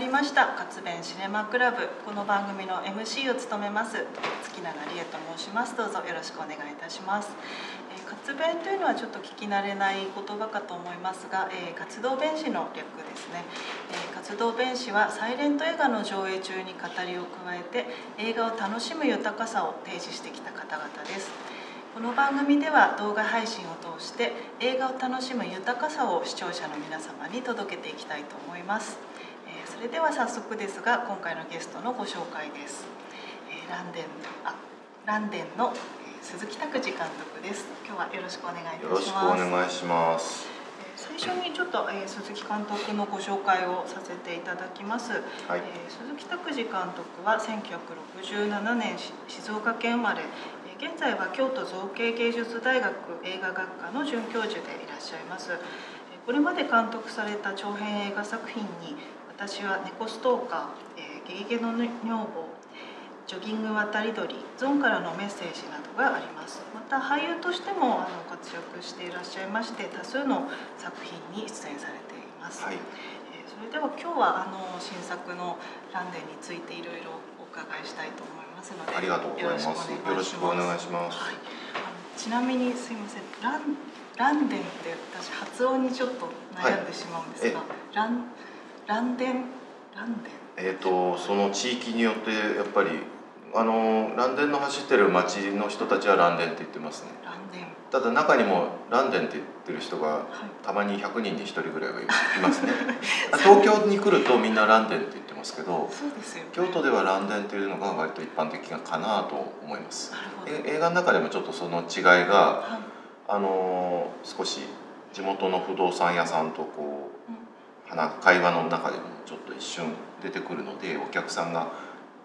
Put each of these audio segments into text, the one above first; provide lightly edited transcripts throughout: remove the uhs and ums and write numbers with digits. まりました。活弁シネマクラブ、この番組の MC を務めます月永理恵と申します。どうぞよろしくお願いいたします。活弁というのはちょっと聞き慣れない言葉かと思いますが、活動弁士の略ですね。活動弁士はサイレント映画の上映中に語りを加えて映画を楽しむ豊かさを提示してきた方々です。この番組では動画配信を通して映画を楽しむ豊かさを視聴者の皆様に届けていきたいと思います。それでは早速ですが今回のゲストのご紹介です。ランデンの鈴木拓司監督です。今日はよろしくお願いいたします。よろしくお願いします。最初にちょっと鈴木監督のご紹介をさせていただきます。はい、鈴木拓司監督は1967年静岡県生まれ、現在は京都造形芸術大学映画学科の准教授でいらっしゃいます。これまで監督された長編映画作品に私は猫ストーカー、ゲゲゲの女房、ジョギング渡り鳥、ゾンからのメッセージなどがあります。また俳優としても活躍していらっしゃいまして、多数の作品に出演されています。はい、それでは今日は新作のランデンについていろいろお伺いしたいと思います。ありがとうございます。よろしくお願いします。はい、ちなみにすいません、ランデンって私発音にちょっと悩んでしまうんですが、はい、ランデンその地域によってやっぱりランデンの走ってる町の人たちはランデンって言ってますね。ランデン、ただ中にもランデンって言ってる人がたまに100人に1人ぐらいがいますね。東京に来るとみんなランデンって言ってますけど、そうですよね、京都ではランデンっていうのが割と一般的かなと思います。映画の中でもちょっとその違いが、はい、少し地元の不動産屋さんとこう、会話の中でもちょっと一瞬出てくるので、お客さんが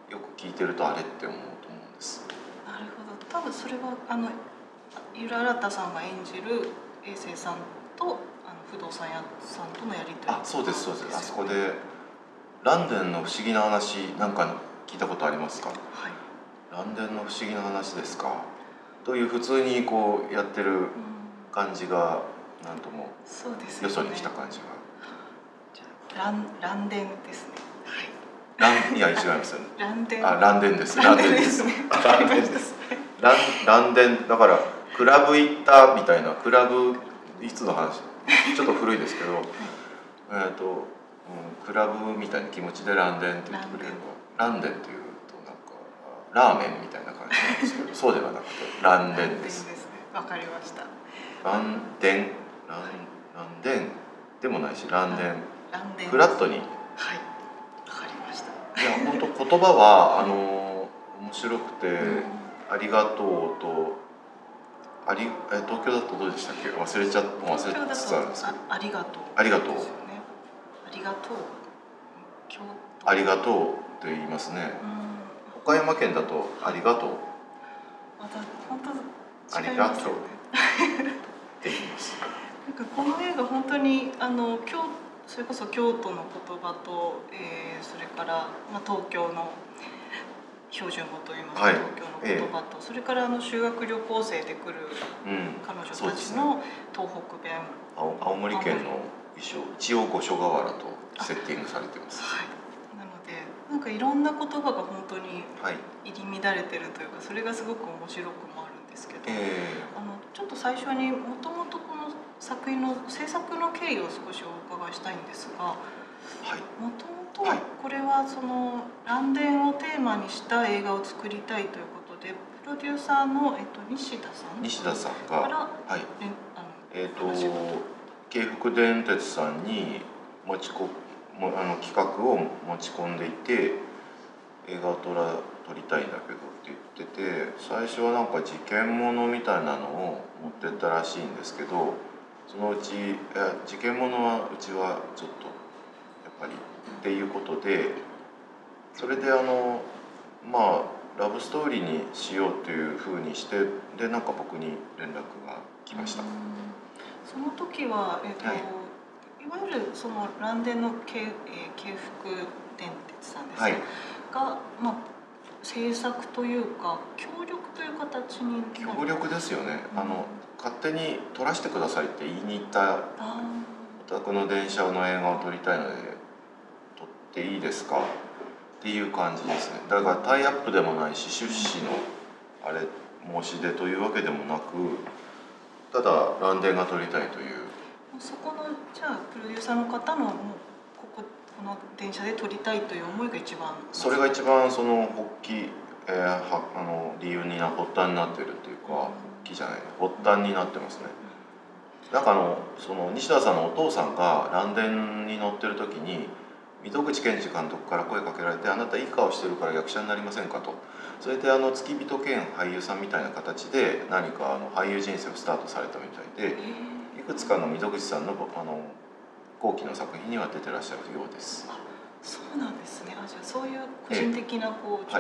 よく聞いてるとあれって思うと思うんです。なるほど。多分それは井浦新さんが演じる永世さんと不動産屋さんとのやり取り、あ、そうですそうです。あそこでランデンの不思議な話なんか聞いたことありますか。はい、ランデンの不思議な話ですかという普通にこうやってる感じがなんともよそに来た感じが、じゃあランデンですね。いや違いますよね。ランデンです。ランデンだからクラブ行ったみたいな、クラブいつの話ちょっと古いですけど、クラブみたいな気持ちでランデンって言ってくれれば、ランデンっていうとなんかラーメンみたいな感じなんですけど、そうではなくてランデンです。わかりました。ランデンでもないしランデンフラットに。はい。いや本当言葉は面白くて、ありがとうと東京だとどうでしたっけ、忘れつつあるんですけど、ありがとうって言いますね。岡山県だとありがとう、ありがとうって言います。なんかこの映画本当にそれこそ京都の言葉と、それから、東京の標準語といいますか、はい、東京の言葉と、それから修学旅行生で来る彼女たちの東北弁、青森県の衣装、一応五所川原とセッティングされてます。はい、なのでなんかいろんな言葉が本当に入り乱れてるというか、それがすごく面白くもあるんですけど、ちょっと最初にもともとこの作品の制作の経緯を少しお伺いしたいんですが、もともとこれはそのランデンをテーマにした映画を作りたいということで、プロデューサーの西田さんが京福電鉄さんに企画を持ち込んでいて、映画を撮りたいんだけどって言ってて、最初はなんか事件ものみたいなのを持ってったらしいんですけど、そのうち事件ものはうちはちょっとやっぱりっていうことで、それでラブストーリーにしようっていうふうにして、でなんか僕に連絡が来ました。その時は、はい、いわゆるそのランデンの京福電鉄さんですか、はい、が制作というか協力という形になる。協力ですよね。勝手に撮らせてくださいって言いに行った、お宅の電車の映画を撮りたいので撮っっていいですかっていう感じですね。だからタイアップでもないし出資のあれ申し出というわけでもなく、ただ蘭電が取りたいという、そこのじゃあプロデューサーの方のもうこの電車で取りたいという思いが一番、それが一番その発起、理由に発端になっているというか、発起じゃない、発端になってますね。なんかその西田さんのお父さんが蘭電に乗ってる時に溝口健二監督から声かけられて「あなたいい顔してるから役者になりませんか」と。それで付き人兼俳優さんみたいな形で何か俳優人生をスタートされたみたいで、いくつかの溝口さんの後期の作品には出てらっしゃるようです。あ、そうなんですね。あ、じゃあそういう個人的なちょっ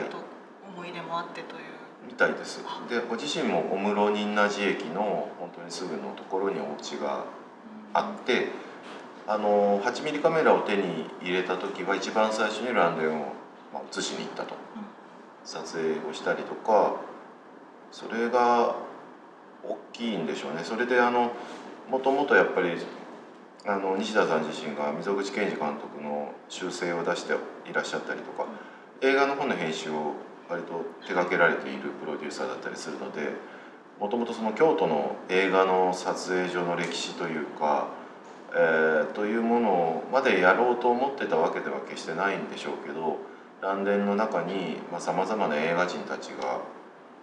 と思い入れもあってという、みたいです。でご自身も小室仁和寺駅の本当にすぐのところにお家があって、8ミリカメラを手に入れた時は一番最初に蘭電を写しに行ったと、撮影をしたりとか、それが大きいんでしょうね。それでもともとやっぱり西田さん自身が溝口健二監督の修正を出していらっしゃったりとか、映画の本の編集を割と手掛けられているプロデューサーだったりするので、もともとその京都の映画の撮影所の歴史というか、というものまでやろうと思ってたわけでは決してないんでしょうけど、蘭電の中にさまざまな映画人たちが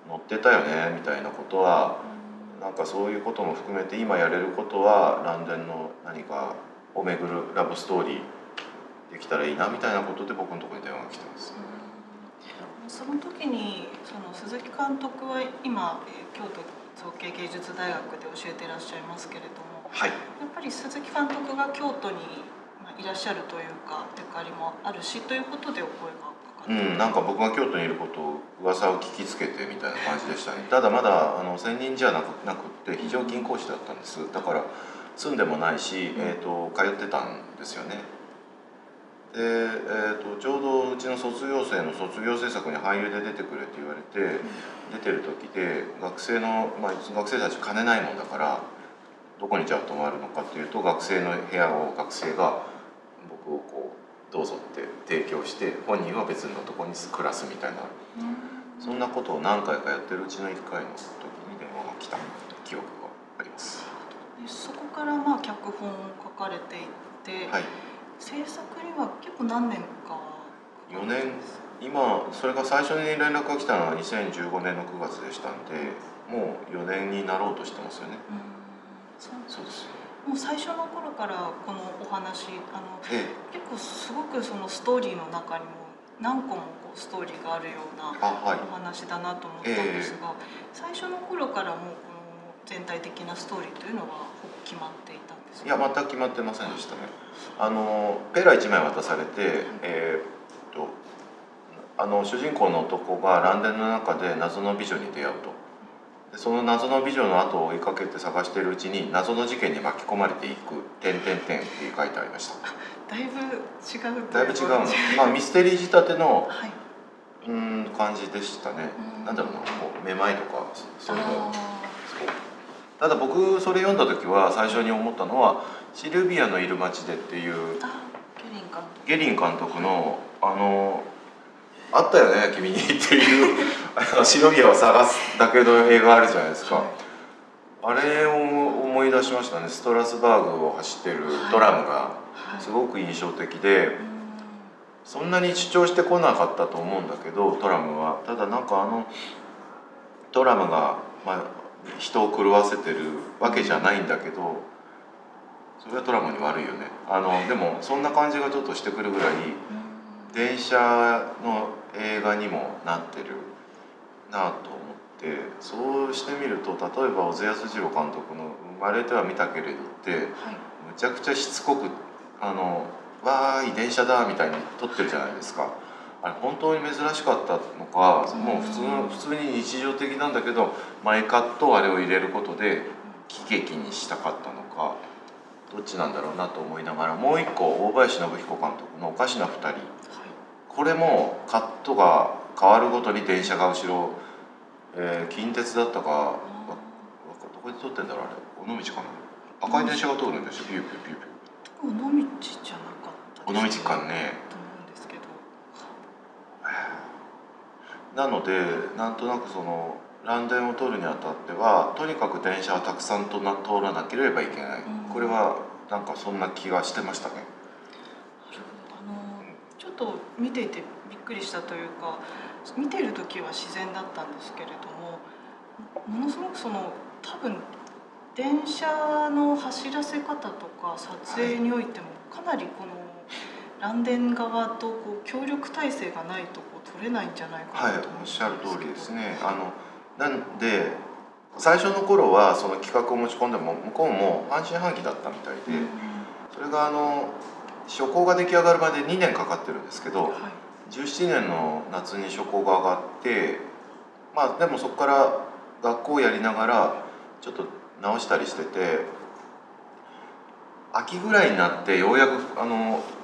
乗ってたよねみたいなことは、なんかそういうことも含めて今やれることは蘭電の何かを巡るラブストーリーできたらいいなみたいなことで僕のところに電話が来てます。その時に鈴木監督は今京都造形芸術大学で教えていらっしゃいますけれども、はい、やっぱり鈴木監督が京都にいらっしゃるというか手掛かりもあるしということでお声がかかって、なんか僕が京都にいることを噂を聞きつけてみたいな感じでしたね。ただまだ専任じゃなくて非常勤講師だったんです。だから住んでもないし、通ってたんですよね。でちょうどうちの卒業生の卒業制作に俳優で出てくれって言われて、出てる時で学生たち金ないもんだから、どこにじゃあ泊まるのかっていうと、学生の部屋を学生が僕をこうどうぞって提供して、本人は別のとこに暮らすみたいな、そんなことを何回かやってるうちの1回の時に電話が来た記憶があります。そこから脚本を書かれていって、はい、制作には結構何年か4年、今それが最初に連絡が来たのは2015年の9月でしたんで、もう4年になろうとしてますよね。そうです。もう最初の頃からこのお話結構すごくそのストーリーの中にも何個もこうストーリーがあるようなお話だなと思ったんですが、最初の頃からもうこの全体的なストーリーというのは決まっていたんですか？いや、全く決まってませんでしたね。ペラ1枚渡されて、主人公の男が蘭電の中で謎の美女に出会うと。でその謎の美女の後を追いかけて探しているうちに謎の事件に巻き込まれていく「点々点」って書いてありました。だいぶ違うということですね。だいぶ違うの、ミステリー仕立ての、はい、感じでしたね。なんだろうな、こうめまいとかそういうの。ただ僕それ読んだ時は最初に思ったのは「シルビアのいる街で」っていうゲリン監督の「あったよね君に」っていうシルビアを探すだけの映画あるじゃないですか。あれを思い出しましたね。ストラスバーグを走ってるトラムがすごく印象的で、そんなに主張してこなかったと思うんだけどトラムは。ただなんかトラムが人を狂わせてるわけじゃないんだけど、それはトラムに悪いよね。でもそんな感じがちょっとしてくるぐらい電車の映画にもなってるなと思って、そうしてみると例えば小津安二郎監督の「生まれては見たけれど」って、はい、むちゃくちゃしつこく「わーい電車だ」みたいに撮ってるじゃないですか。あれ本当に珍しかったのか、もう普通に日常的なんだけど前カットあれを入れることで喜劇にしたかったのか、どっちなんだろうなと思いながら、もう一個大林宣彦監督の「おかしな二人」、はい、これもカットが変わるごとに電車が後ろ、近鉄だったかどこで撮ってんだろう、あれ尾道かな、赤い電車が通るんですよ、ピューピューピューピュー。尾道じゃなかったですか？尾道かね。なのでなんとなくその乱電を取るにあたってはとにかく電車はたくさんと通らなければいけない、うん、これはなんかそんな気がしてましたね。ちょっと見ていてびっくりしたというか、見ている時は自然だったんですけれども、ものすごくその多分電車の走らせ方とか撮影においてもかなりこの乱電側とこう協力体制がないとこう取れないんじゃないかなと思うんですけど、はい、おっしゃる通りですね。なんで最初の頃はその企画を持ち込んでも向こうも半信半疑だったみたいで、それが初稿が出来上がるまで2年かかってるんですけど、はい、17年の夏に初稿が上がって、まあでもそこから学校をやりながらちょっと直したりしてて、秋ぐらいになってようやく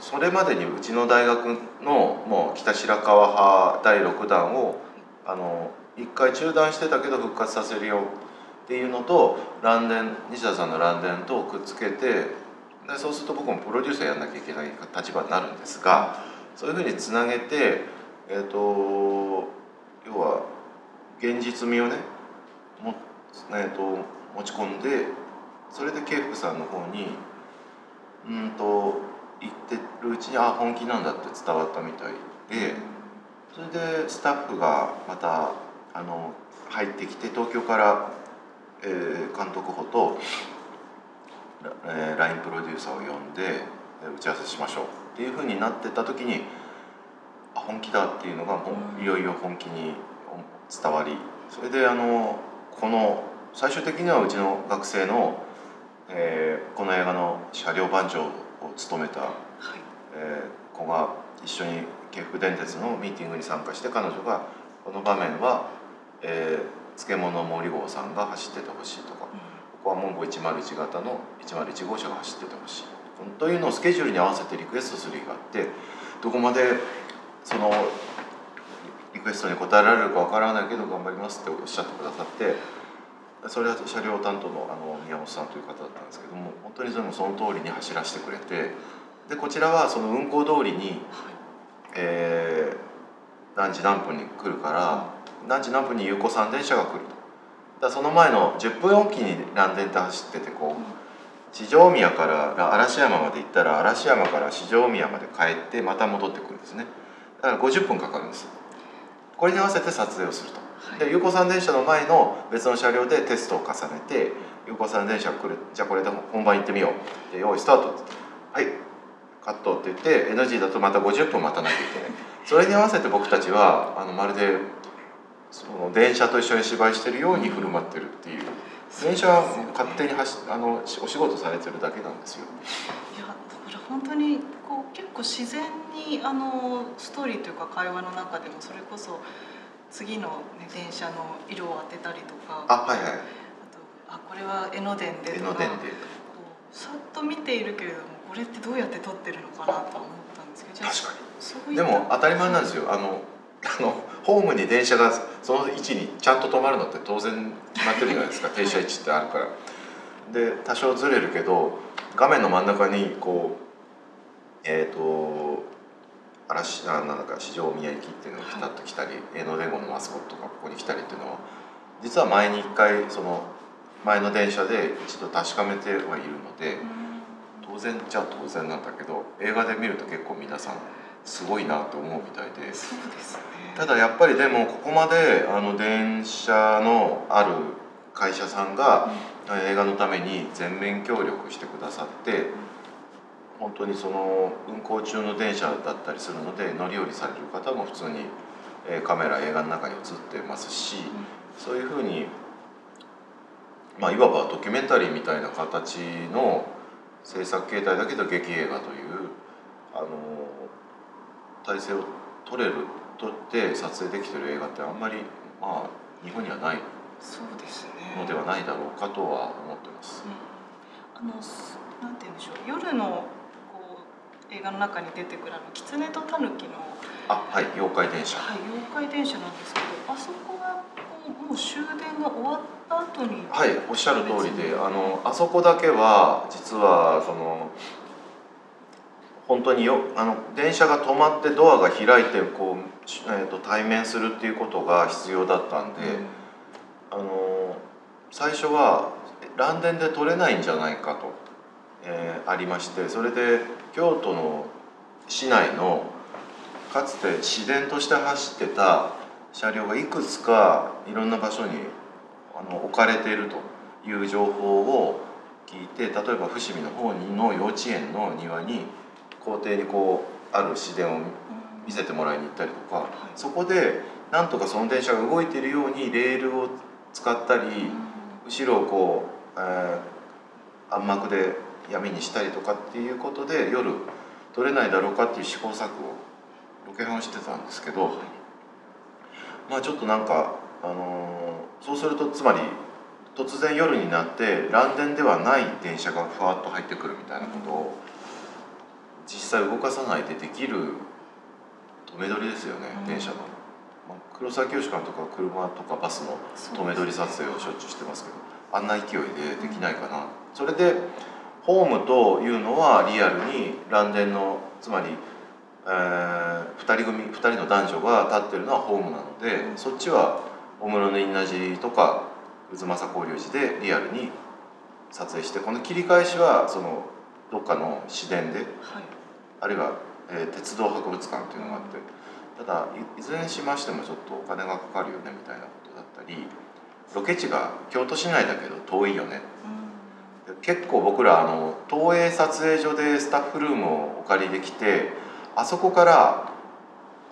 それまでにうちの大学のもう北白川派第6弾を一回中断してたけど復活させるよっていうのと乱電、西田さんの乱電とくっつけて、でそうすると僕もプロデューサーやんなきゃいけない立場になるんですが、そういうふうにつなげて、要は現実味をね持ち込んで、それで慶福さんの方に言ってるうちに、あ本気なんだって伝わったみたいで、それでスタッフがまた入ってきて、東京から、監督補と、LINE プロデューサーを呼んで打ち合わせしましょうっていうふうになってた時に、あ本気だっていうのがもういよいよ本気に伝わり、それでこの最終的にはうちの学生の、この映画の車両番長を務めた、はい、子が一緒に京福電鉄のミーティングに参加して、彼女がこの場面は、漬物森郷さんが走っててほしいとか、うん、ここはモンゴ101型の101号車が走っててほしいというのをスケジュールに合わせてリクエストする日があって、どこまでそのリクエストに応えられるかわからないけど頑張りますっておっしゃってくださって、それは車両担当の宮本さんという方だったんですけども、本当にそれもその通りに走らせてくれて、でこちらはその運行通りに、何時何分に来るから、何時何分に有効3電車が来ると、だその前の10分おきに乱電って走ってて、こう四条宮から嵐山まで行ったら嵐山から四条宮まで帰ってまた戻ってくるんですね。だから50分かかるんです。これに合わせて撮影をすると。で有効3電車の前の別の車両でテストを重ねて、有効3電車が来る、じゃあこれで本番行ってみよう、で用意スタート、はいカットって言って NG だとまた50分待たなきゃいけない。それに合わせて僕たちはまるでその電車と一緒に芝居してるように振る舞ってるっていう、電車は勝手にお仕事されてるだけなんですよ。いやだから本当にこう結構自然にストーリーというか会話の中でも、それこそ次の、ね、電車の色を当てたりとか、あ、はいはい、あとこれは江ノ電でとか、さっと見ているけれども、これってどうやって撮ってるのかなとは思ったんですけど、確かにでも当たり前なんですよ。ホームに電車がその位置にちゃんと止まるのって当然決まってるじゃないですか。停車位置ってあるから、で多少ずれるけど画面の真ん中にこうなんか四条宮駅っていうのがピタッと来たり、江ノ電号のマスコットがここに来たりっていうのは、実は前に一回その前の電車で一度確かめてはいるので、当然じゃあ当然なんだけど、映画で見ると結構皆さんすごいなと思うみたいで、そうですね、ただやっぱりでもここまで電車のある会社さんが映画のために全面協力してくださって。本当にその運行中の電車だったりするので、乗り降りされる方も普通にカメラ映画の中に映ってますし、そういうふうにまあいわばドキュメンタリーみたいな形の制作形態だけど劇映画という体制を取って撮影できてる映画ってあんまりまあ日本にはないのではないだろうかとは思ってます。なんて言うんでしょう、夜のこう映画の中に出てくる狐と狸の、あ、はい、妖怪電車、はい、妖怪電車なんですけど、あそこはもう終電が終わった後に、はい、おっしゃる通りで、あそこだけは実はその本当に電車が止まってドアが開いてこう、対面するっていうことが必要だったんで、最初は嵐電で取れないんじゃないかと、ありまして、それで京都の市内のかつて市電として走ってた車両がいくつかいろんな場所に置かれているという情報を聞いて、例えば伏見の方の幼稚園の庭に校庭にこうある市電を見せてもらいに行ったりとか、そこでなんとかその電車が動いているようにレールを使ったり、後ろをこう、暗幕で闇にしたりとかっていうことで夜撮れないだろうかっていう試行錯誤ロケハンをしてたんですけど、まあちょっとなんか、そうするとつまり突然夜になって嵐電ではない電車がふわっと入ってくるみたいなことを実際動かさないでできる止め撮りですよね、電車の。黒沢清監督は車とかバスの止め撮り撮影をしょっちゅうしてますけど、あんな勢いでできないかな。それでホームというのはリアルに嵐電のつまり、2人の男女が立ってるのはホームなので、そっちは大室の稲地とか太秦広隆寺でリアルに撮影して、この切り返しはそのどっかの市電で、はい、あるいは、鉄道博物館というのがあって、ただいずれにしましてもちょっとお金がかかるよねみたいなことだったり、ロケ地が京都市内だけど遠いよね、結構僕ら東映撮影所でスタッフルームをお借りできて、あそこから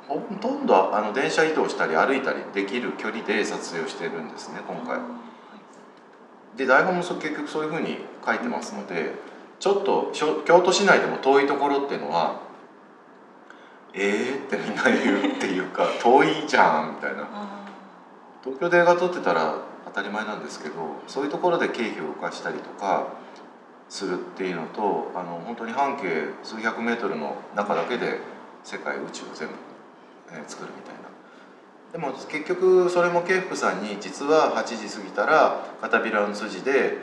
ほとんど電車移動したり歩いたりできる距離で撮影をしてるんですね、今回。で台本も結局そういうふうに書いてますので、ちょっと京都市内でも遠いところっていうのは「ってみんな言うっていうか遠いじゃんみたいな。東京で映画撮ってたら当たり前なんですけど、そういうところで経費を浮かしたりとかするっていうのと、本当に半径数百メートルの中だけで世界宇宙を全部作るみたいな。でも結局それも慶福さんに実は8時過ぎたら片びらの筋で、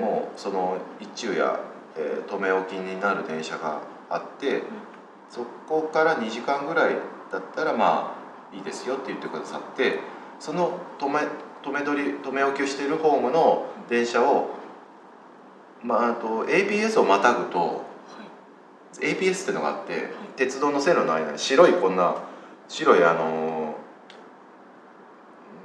もうその一昼夜、止め置きになる電車があって、そこから2時間ぐらいだったらまあいいですよって言ってくださって、その止め置きをしているホームの電車を、APS をまたぐと、APS っていうのがあって、鉄道の線路の間に白いこんな白い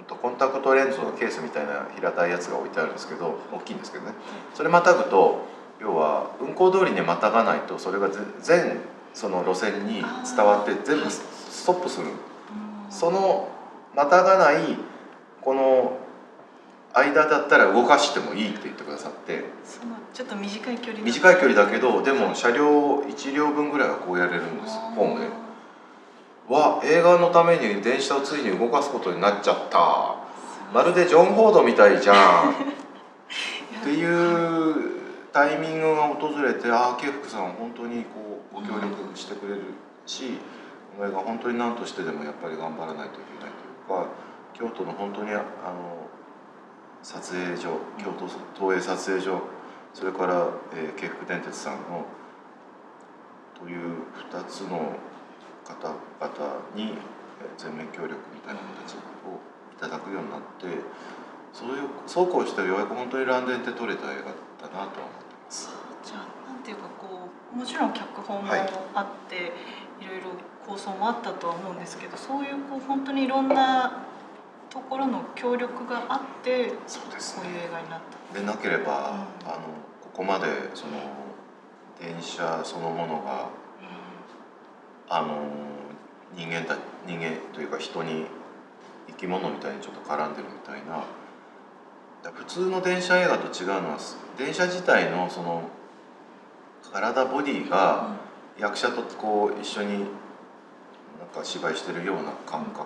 コンタクトレンズのケースみたいな平たいやつが置いてあるんですけど、大きいんですけどね、それまたぐと要は運行通りにまたがないとそれが全その路線に伝わって全部ストップする。そのまたがないこの間だったら動かしてもいいって言ってくださって、そのちょっと短い距離だけどでも車両1両分ぐらいはこうやれるんです、ホームで。わ、映画のために電車をついに動かすことになっちゃった、まるでジョン・フォードみたいじゃんっていうタイミングが訪れて、ああ慶福さん本当にこうご協力してくれるし、この映画本当に何としてでもやっぱり頑張らないといけないというか、京都の本当に撮影所、京都東映撮影所、それから京福電鉄さんのという2つの方々に全面協力みたいな形をいただくようになって、そうこうしてようやく本当に嵐電って撮れた映画だなとは思ってます。じゃあなんていうかこうもちろん脚本もあって、いろいろ構想もあったとは思うんですけど、そういうこう本当にいろんなところの協力があってこういう映画になった。でなければ、ここまでその電車そのものが、人間というか人に生き物みたいにちょっと絡んでるみたいな。普通の電車映画と違うのは電車自体のその体ボディが役者とこう一緒になんか芝居してるような感覚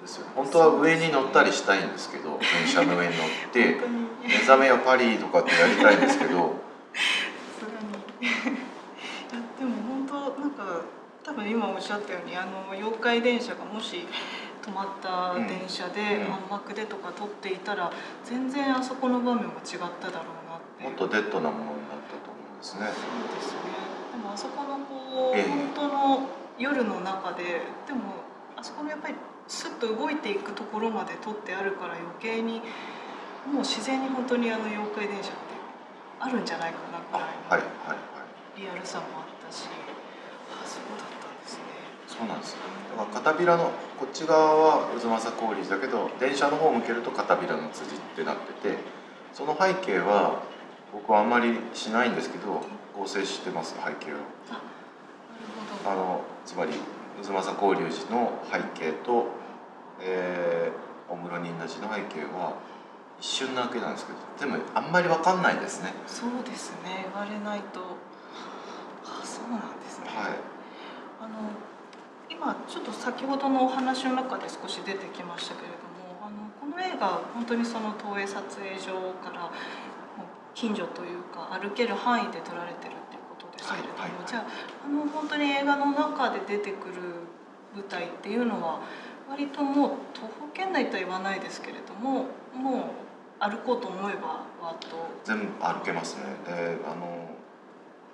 ですよ。本当は上に乗ったりしたいんですけど、電車の上に乗って「目覚めよパリ」とかってやりたいんですけど。多分今おっしゃったように妖怪電車がもし止まった電車で暗幕でとか撮っていたら、全然あそこの場面が違っただろうなっていう、もっとデッドなものになったと思うんですね。そうですね。でもあそこのこう、本当の夜の中で、でもあそこのやっぱりスッと動いていくところまで撮ってあるから余計にもう自然に本当にあの妖怪電車ってあるんじゃないかなくらいのリアルさもあったし、あ、そうだったんですね。そうなんですね。だから片平のこっち側は太秦広林だけど電車の方を向けると片平の辻ってなってて、その背景は僕はあんまりしないんですけど合成してます、背景を。あ、なるほど。つまり太秦広隆寺の背景と、お室仁和寺の背景は一瞬なわけなんですけど、全部あんまり分かんないですね。そうですね、言われないと。あ、そうなんですね。はい、今ちょっと先ほどのお話の中で少し出てきましたけれども、この映画本当にその東映撮影所から近所というか歩ける範囲で撮られてるっていうことですけれども、じゃあ、本当に映画の中で出てくる舞台っていうのは割ともう徒歩圏内とは言わないですけれども、もう歩こうと思えばわっと全部歩けますね。で、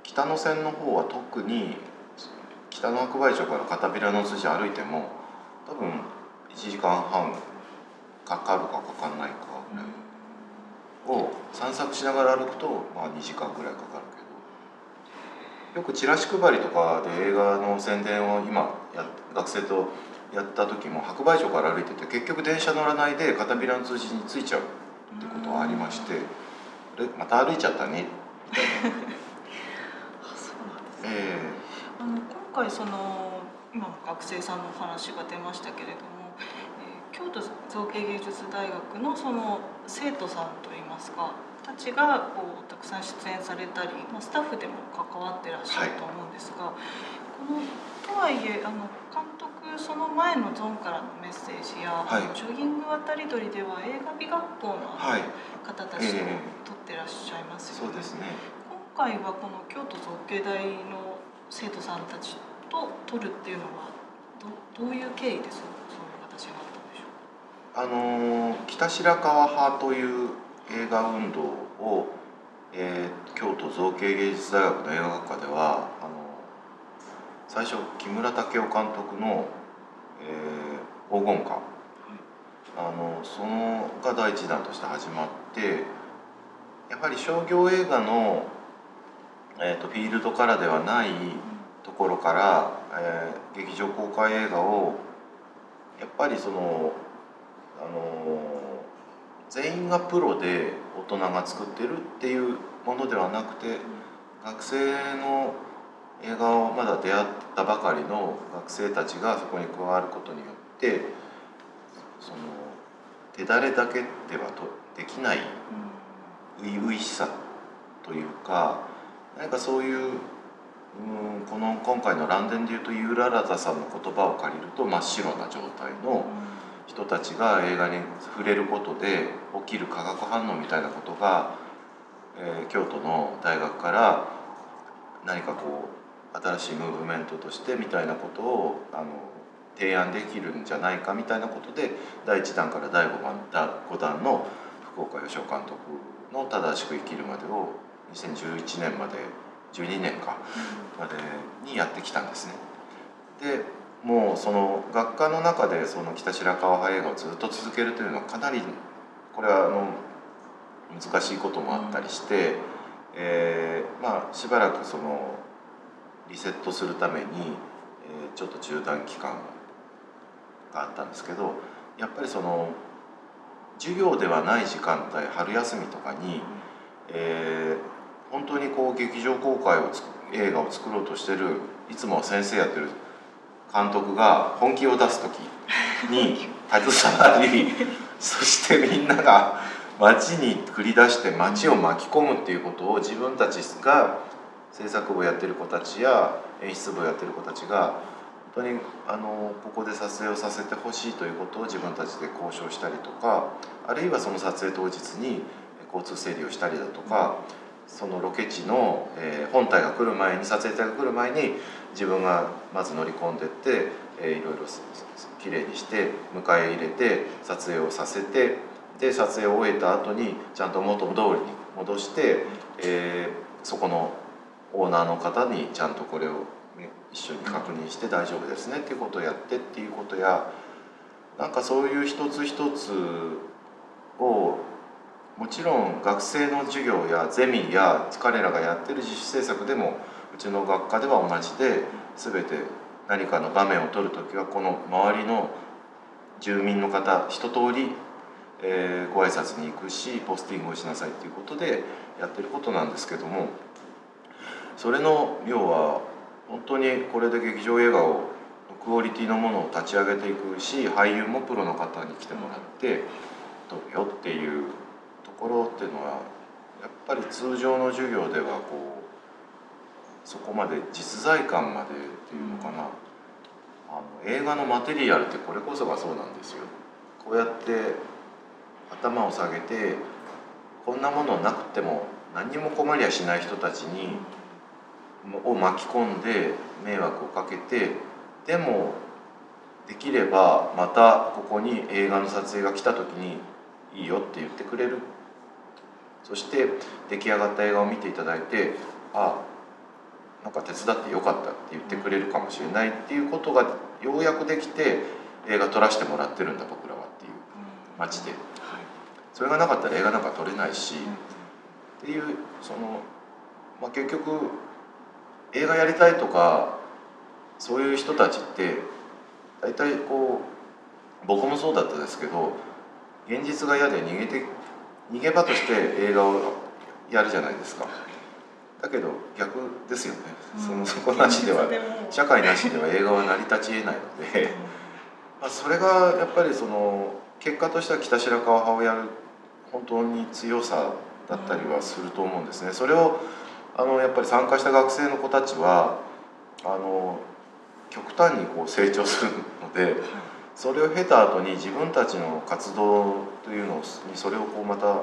北野線の方は特に北の白梅町から片平の筋歩いても多分1時間半かかるかかかんないかを散策しながら歩くと、まあ、2時間ぐらいかかるけど、よくチラシ配りとかで映画の宣伝を今学生とやった時も白梅町から歩いてて結局電車乗らないで片平の筋に着いちゃうってことがありまして、でまた歩いちゃったねみたいな。あ、そうなんですね。今回その今の学生さんのお話が出ましたけれども、京都造形芸術大学のその生徒さんといいますかたちがこうたくさん出演されたり、まあ、スタッフでも関わってらっしゃると思うんですが、このとはいえ監督その前のゾーンからのメッセージや、ジョギング渡り鳥では映画美学校の方たちと撮ってらっしゃいますよね。そうですね。今回はこの京都造形大の生徒さんたちと取るっていうのは どういう経緯ですか？そういう形になったんでしょうか。北白川派という映画運動を、京都造形芸術大学の映画学科では最初木村武夫監督の、黄金花、そのが第一弾として始まって、やはり商業映画のフィールドからではないところから、劇場公開映画をやっぱりその、全員がプロで大人が作ってるっていうものではなくて、学生の映画をまだ出会ったばかりの学生たちがそこに加わることによってその手だれだけではできない初々しさというか。何かそういう、今回の「乱伝」でいうとユーララザさんの言葉を借りると真っ白な状態の人たちが映画に触れることで起きる化学反応みたいなことが、京都の大学から何かこう新しいムーブメントとしてみたいなことを提案できるんじゃないかみたいなことで第1弾から第5弾の福岡義雄監督の「正しく生きるまで」を2011年まで12年かまでにやってきたんですね。でもうその学科の中でその北白川派映画をずっと続けるというのはかなりこれは難しいこともあったりして、まあしばらくそのリセットするためにちょっと中断期間があったんですけど、やっぱりその授業ではない時間帯春休みとかに、本当にこう劇場公開を映画を作ろうとしてるいつもは先生やってる監督が本気を出す時に携わりそしてみんなが街に繰り出して街を巻き込むっていうことを自分たちが制作部をやってる子たちや演出部をやってる子たちが本当にここで撮影をさせてほしいということを自分たちで交渉したりとか、あるいはその撮影当日に交通整理をしたりだとか、そのロケ地の、本隊が来る前に撮影隊が来る前に自分がまず乗り込んでって、いろいろきれいにして迎え入れて撮影をさせて、で撮影を終えた後にちゃんと元通りに戻して、そこのオーナーの方にちゃんとこれを一緒に確認して大丈夫ですねっていうことをやってっていうことや、なんかそういう一つ一つを、もちろん学生の授業やゼミや彼らがやってる自主制作でもうちの学科では同じで、全て何かの場面を撮るときはこの周りの住民の方一通りご挨拶に行くしポスティングをしなさいということでやってることなんですけども、それの要は本当にこれで劇場映画をクオリティのものを立ち上げていくし、俳優もプロの方に来てもらって撮るよっていうところっていうのは、やっぱり通常の授業ではこうそこまで実在感までっていうのかな、映画のマテリアルってこれこそがそうなんですよ。こうやって頭を下げて、こんなものなくても何にも困りやしない人たちにを巻き込んで迷惑をかけて、でもできればまたここに映画の撮影が来た時にいいよって言ってくれる、そして出来上がった映画を見ていただいて、ああなんか手伝ってよかったって言ってくれるかもしれないっていうことがようやくできて、映画撮らせてもらってるんだ僕らはっていう街で。それがなかったら映画なんか撮れないし、っていうその、結局映画やりたいとかそういう人たちって大体こう、僕もそうだったですけど、現実が嫌で逃げ場として映画をやるじゃないですか。だけど逆ですよね、そこなしでは、社会なしでは映画は成り立ち得ないのでそれがやっぱりその結果としては北白川派をやる本当に強さだったりはすると思うんですね。それをやっぱり参加した学生の子たちは極端にこう成長するので、それを経た後に自分たちの活動というのにそれをこうまたフ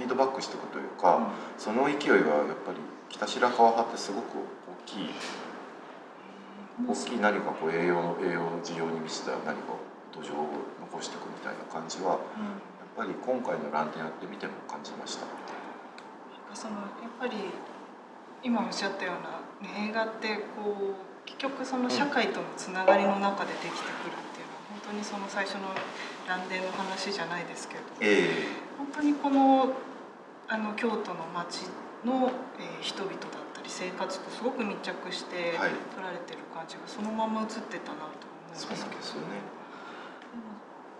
ィードバックしていくというか、その勢いはやっぱり北白川派ってすごく大きい何かこう栄養の需要に満ちた何か土壌を残していくみたいな感じは、やっぱり今回のランテンやってみても感じました。そのやっぱり今おっしゃったような、ね、映画ってこう結局その社会とのつながりの中でできてくるっていうのは、本当にその最初のランテンの話じゃないですけど、本当にこの京都の町の、人々だったり生活とすごく密着して撮られてる感じがそのまま映ってたなと思うんですけど。そうですよね。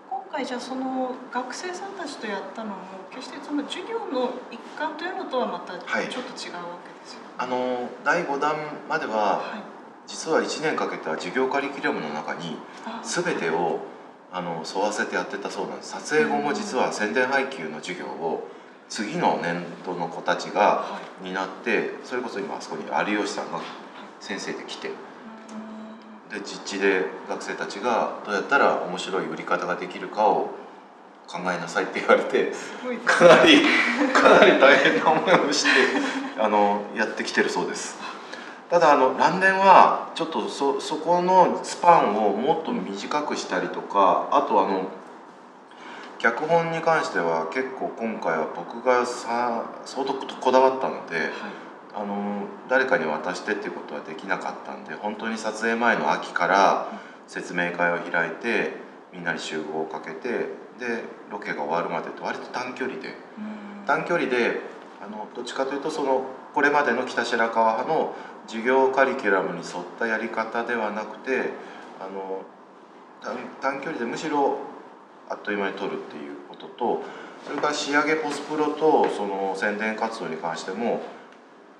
今回じゃあその学生さんたちとやったのも決してその授業の一環というのとはまたちょっと違うわけですよね。はい、第5弾までは、実は1年かけた授業カリキュラムの中に全てを沿わせてやってたそうなんです。撮影後も実は宣伝配給の授業を次の年度の子たちが担って、それこそ今あそこに有吉さんが先生で来て。で実地で学生たちがどうやったら面白い売り方ができるかを考えなさいって言われて、かなり大変な思いをしてやってきてるそうです。ただ来年はちょっとそこのスパンをもっと短くしたりとか、あと脚本に関しては結構今回は僕が相当こだわったので。はい、誰かに渡してっていうことはできなかったんで、本当に撮影前の秋から説明会を開いて、みんなに集合をかけて、でロケが終わるまでと割と短距離でどっちかというとこれまでの北白川派の授業カリキュラムに沿ったやり方ではなくて、短距離でむしろあっという間に撮るっていうことと、それから仕上げポスプロとその宣伝活動に関しても。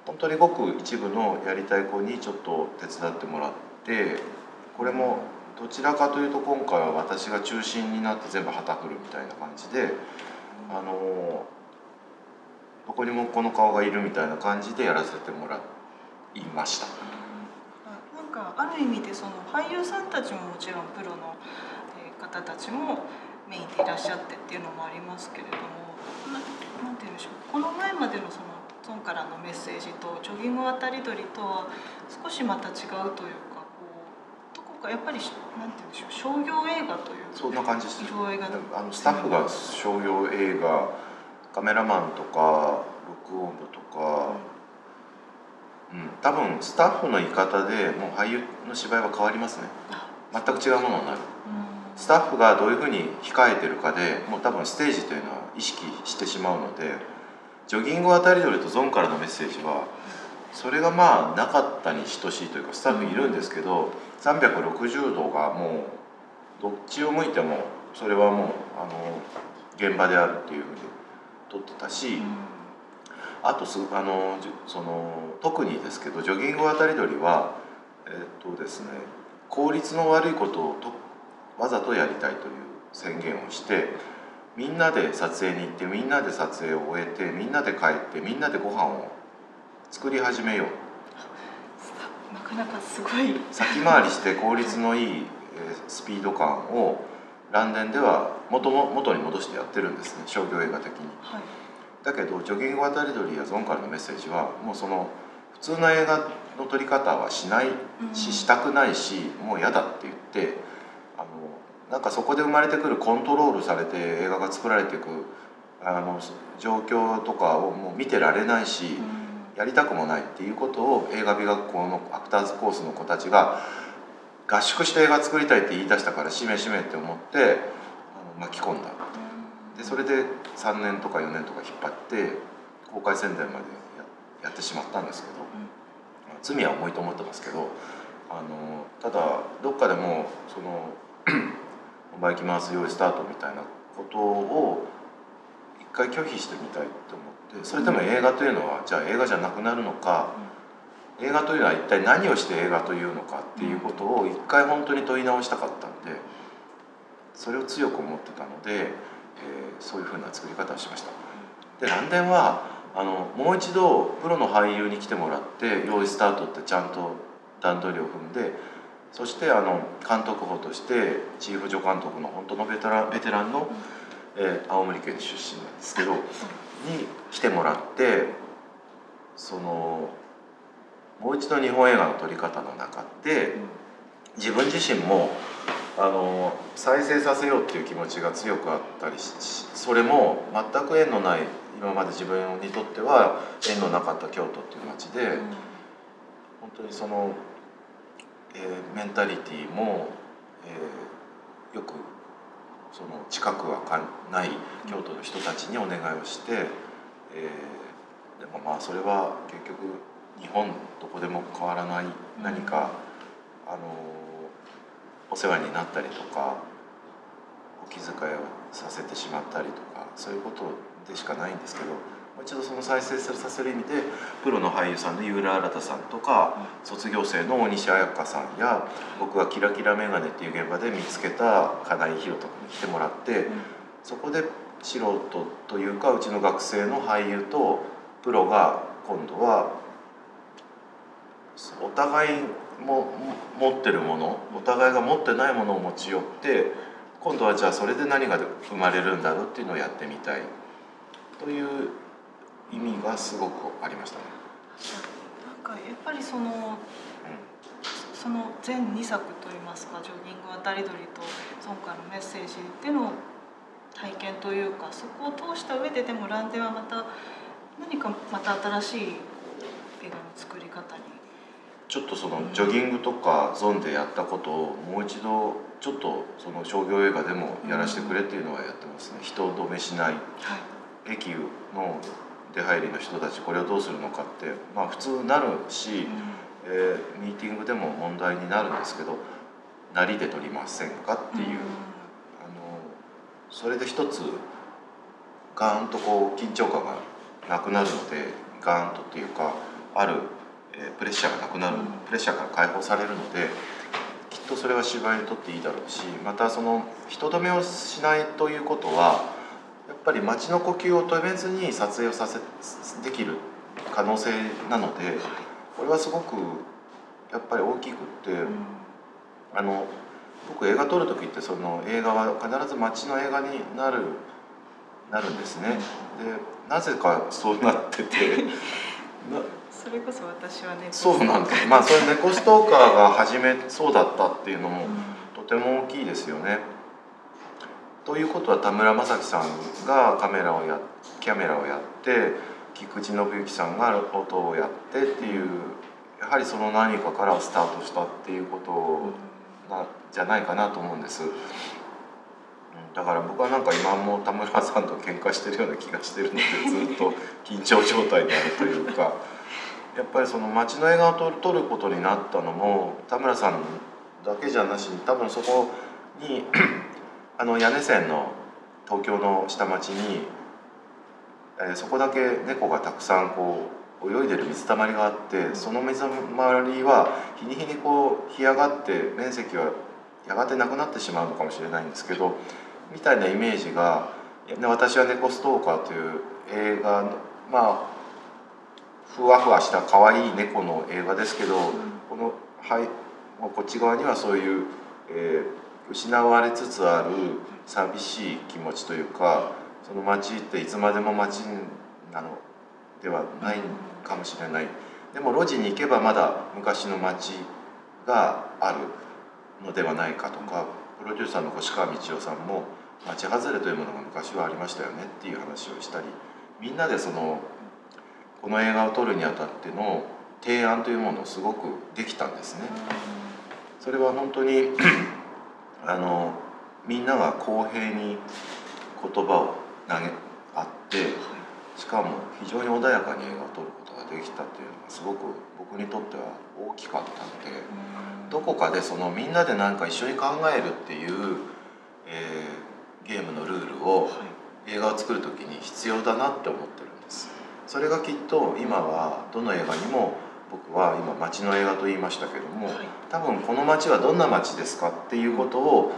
本当にごく一部のやりたい子にちょっと手伝ってもらって、これもどちらかというと今回は私が中心になって全部旗振るみたいな感じで、どこにもこの顔がいるみたいな感じでやらせてもらいました。なんかある意味でその俳優さんたちももちろんプロの方たちもメインでいらっしゃってっていうのもありますけれども、なんて言うんでしょう、この前までのそのゾンからのメッセージとジョギング渡り鳥とは少しまた違うというか、どこかやっぱりなんて言うんでしょう、商業映画というそんな感じですね。スタッフが商業映画、カメラマンとか録音部とか、多分スタッフの言い方でもう俳優の芝居は変わりますね。全く違うものになる。スタッフがどういうふうに控えてるかでもう多分ステージというのは意識してしまうので、ジョギングを与えるとゾーンからのメッセージはそれがまあなかったに等しいというか、スタッフいるんですけど、360度がもうどっちを向いてもそれはもう現場であるっていうふうに撮ってたし、あと特にですけどジョギング渡り鳥はですね、効率の悪いことをわざとやりたいという宣言をして、みんなで撮影に行ってみんなで撮影を終えてみんなで帰ってみんなでご飯を作り始めよう。なかなかすごい先回りして効率のいいスピード感をランデンでは元に戻してやってるんですね、商業映画的に。はい、だけどジョギング渡り鳥やゾーンからのメッセージはもうその普通の映画の撮り方はしないし、したくないし、もう嫌だって言って、なんかそこで生まれてくるコントロールされて映画が作られていく状況とかをもう見てられないし、やりたくもないっていうことを映画美学校のアクターズコースの子たちが合宿して映画作りたいって言い出したから、しめしめって思って巻き込んだ。でそれで3年とか4年とか引っ張って公開宣伝までやってしまったんですけど、罪は重いと思ってますけど、ただどっかでもその「バイキ回す用意スタート」みたいなことを一回拒否してみたいと思って、それでも映画というのはじゃあ映画じゃなくなるのか、映画というのは一体何をして映画というのかっていうことを一回本当に問い直したかったんで、それを強く思ってたので。そういう風な作り方をしました。でランデンはもう一度プロの俳優に来てもらって「用意スタート」ってちゃんと段取りを踏んで、そして監督補としてチーフ助監督の本当のベテランの、青森県出身なんですけどに来てもらって、そのもう一度日本映画の撮り方の中で自分自身も再生させようっていう気持ちが強くあったりし、それも全く縁のない、今まで自分にとっては縁のなかった京都っていう街で、本当にその、メンタリティも、よくその近くはない京都の人たちにお願いをして、でもまあそれは結局日本どこでも変わらない何かお世話になったりとかお気遣いをさせてしまったりとか、そういうことでしかないんですけど、もう一度その再生させる意味でプロの俳優さんの井浦新さんとか、卒業生の大西彩香さんや、僕が「キラキラメガネ」っていう現場で見つけた金井宏斗君に来てもらって、そこで素人というかうちの学生の俳優とプロが今度はお互いも持ってるもの、お互いが持ってないものを持ち寄って、今度はじゃあそれで何が生まれるんだろうっていうのをやってみたいという意味がすごくありましたね。なんかやっぱりその全2作といいますか、ジョギング渡り鳥とゾーンからのメッセージでの体験というか、そこを通した上ででもランデンはまた何かまた新しい映画の作り方に。ちょっとそのジョギングとかゾーンでやったことをもう一度ちょっとその商業映画でもやらせてくれっていうのはやってますね。人止めしない、はい、駅の出入りの人たち、これをどうするのかってまあ普通なるし、ミーティングでも問題になるんですけど、なりで撮りませんかっていう、それで一つガーンとこう緊張感がなくなるので、ガーンとっていうかある。プレッシャーがなくなる、プレッシャーから解放されるので、きっとそれは芝居にとっていいだろうし、またその人止めをしないということはやっぱり街の呼吸を止めずに撮影をできる可能性なので、これはすごくやっぱり大きくって、僕映画撮る時ってその映画は必ず街の映画になるんですね。でなぜかそうなっててそれこそ私はね、そうなんです。まあそういう猫ストーカーが始めそうだったっていうのもとても大きいですよね。ということは田村正樹さんがキャメラをやって、菊池信之さんが音をやってっていうやはりその何かからスタートしたっていうことなじゃないかなと思うんです。だから僕はなんか今も田村さんと喧嘩してるような気がしてるので、ずっと緊張状態であるというか、やっぱりその街の映画を撮ることになったのも田村さんだけじゃなしに、多分そこにあの屋根線の東京の下町に、そこだけ猫がたくさんこう泳いでる水たまりがあって、その水たまりは日に日にこう干上がって面積はやがてなくなってしまうのかもしれないんですけど、みたいなイメージが「私は猫ストーカー」という映画の、まあふわふわした可愛い猫の映画ですけど、この、はい、こっち側にはそういう、失われつつある寂しい気持ちというか、その街っていつまでも街なのではないかもしれない。でも路地に行けばまだ昔の街があるのではないかとか、プロデューサーの越川道夫さんも街外れというものが昔はありましたよねっていう話をしたり、みんなでそのこの映画を撮るにあたっての提案というものをすごくできたんですね。それは本当にみんなが公平に言葉を投げ合って、しかも非常に穏やかに映画を撮ることができたというのがすごく僕にとっては大きかったので、どこかでそのみんなで何か一緒に考えるっていう、ゲームのルールを映画を作る時に必要だなって思ってるんです。それがきっと今はどの映画にも、僕は今街の映画と言いましたけども、多分この街はどんな街ですかっていうことを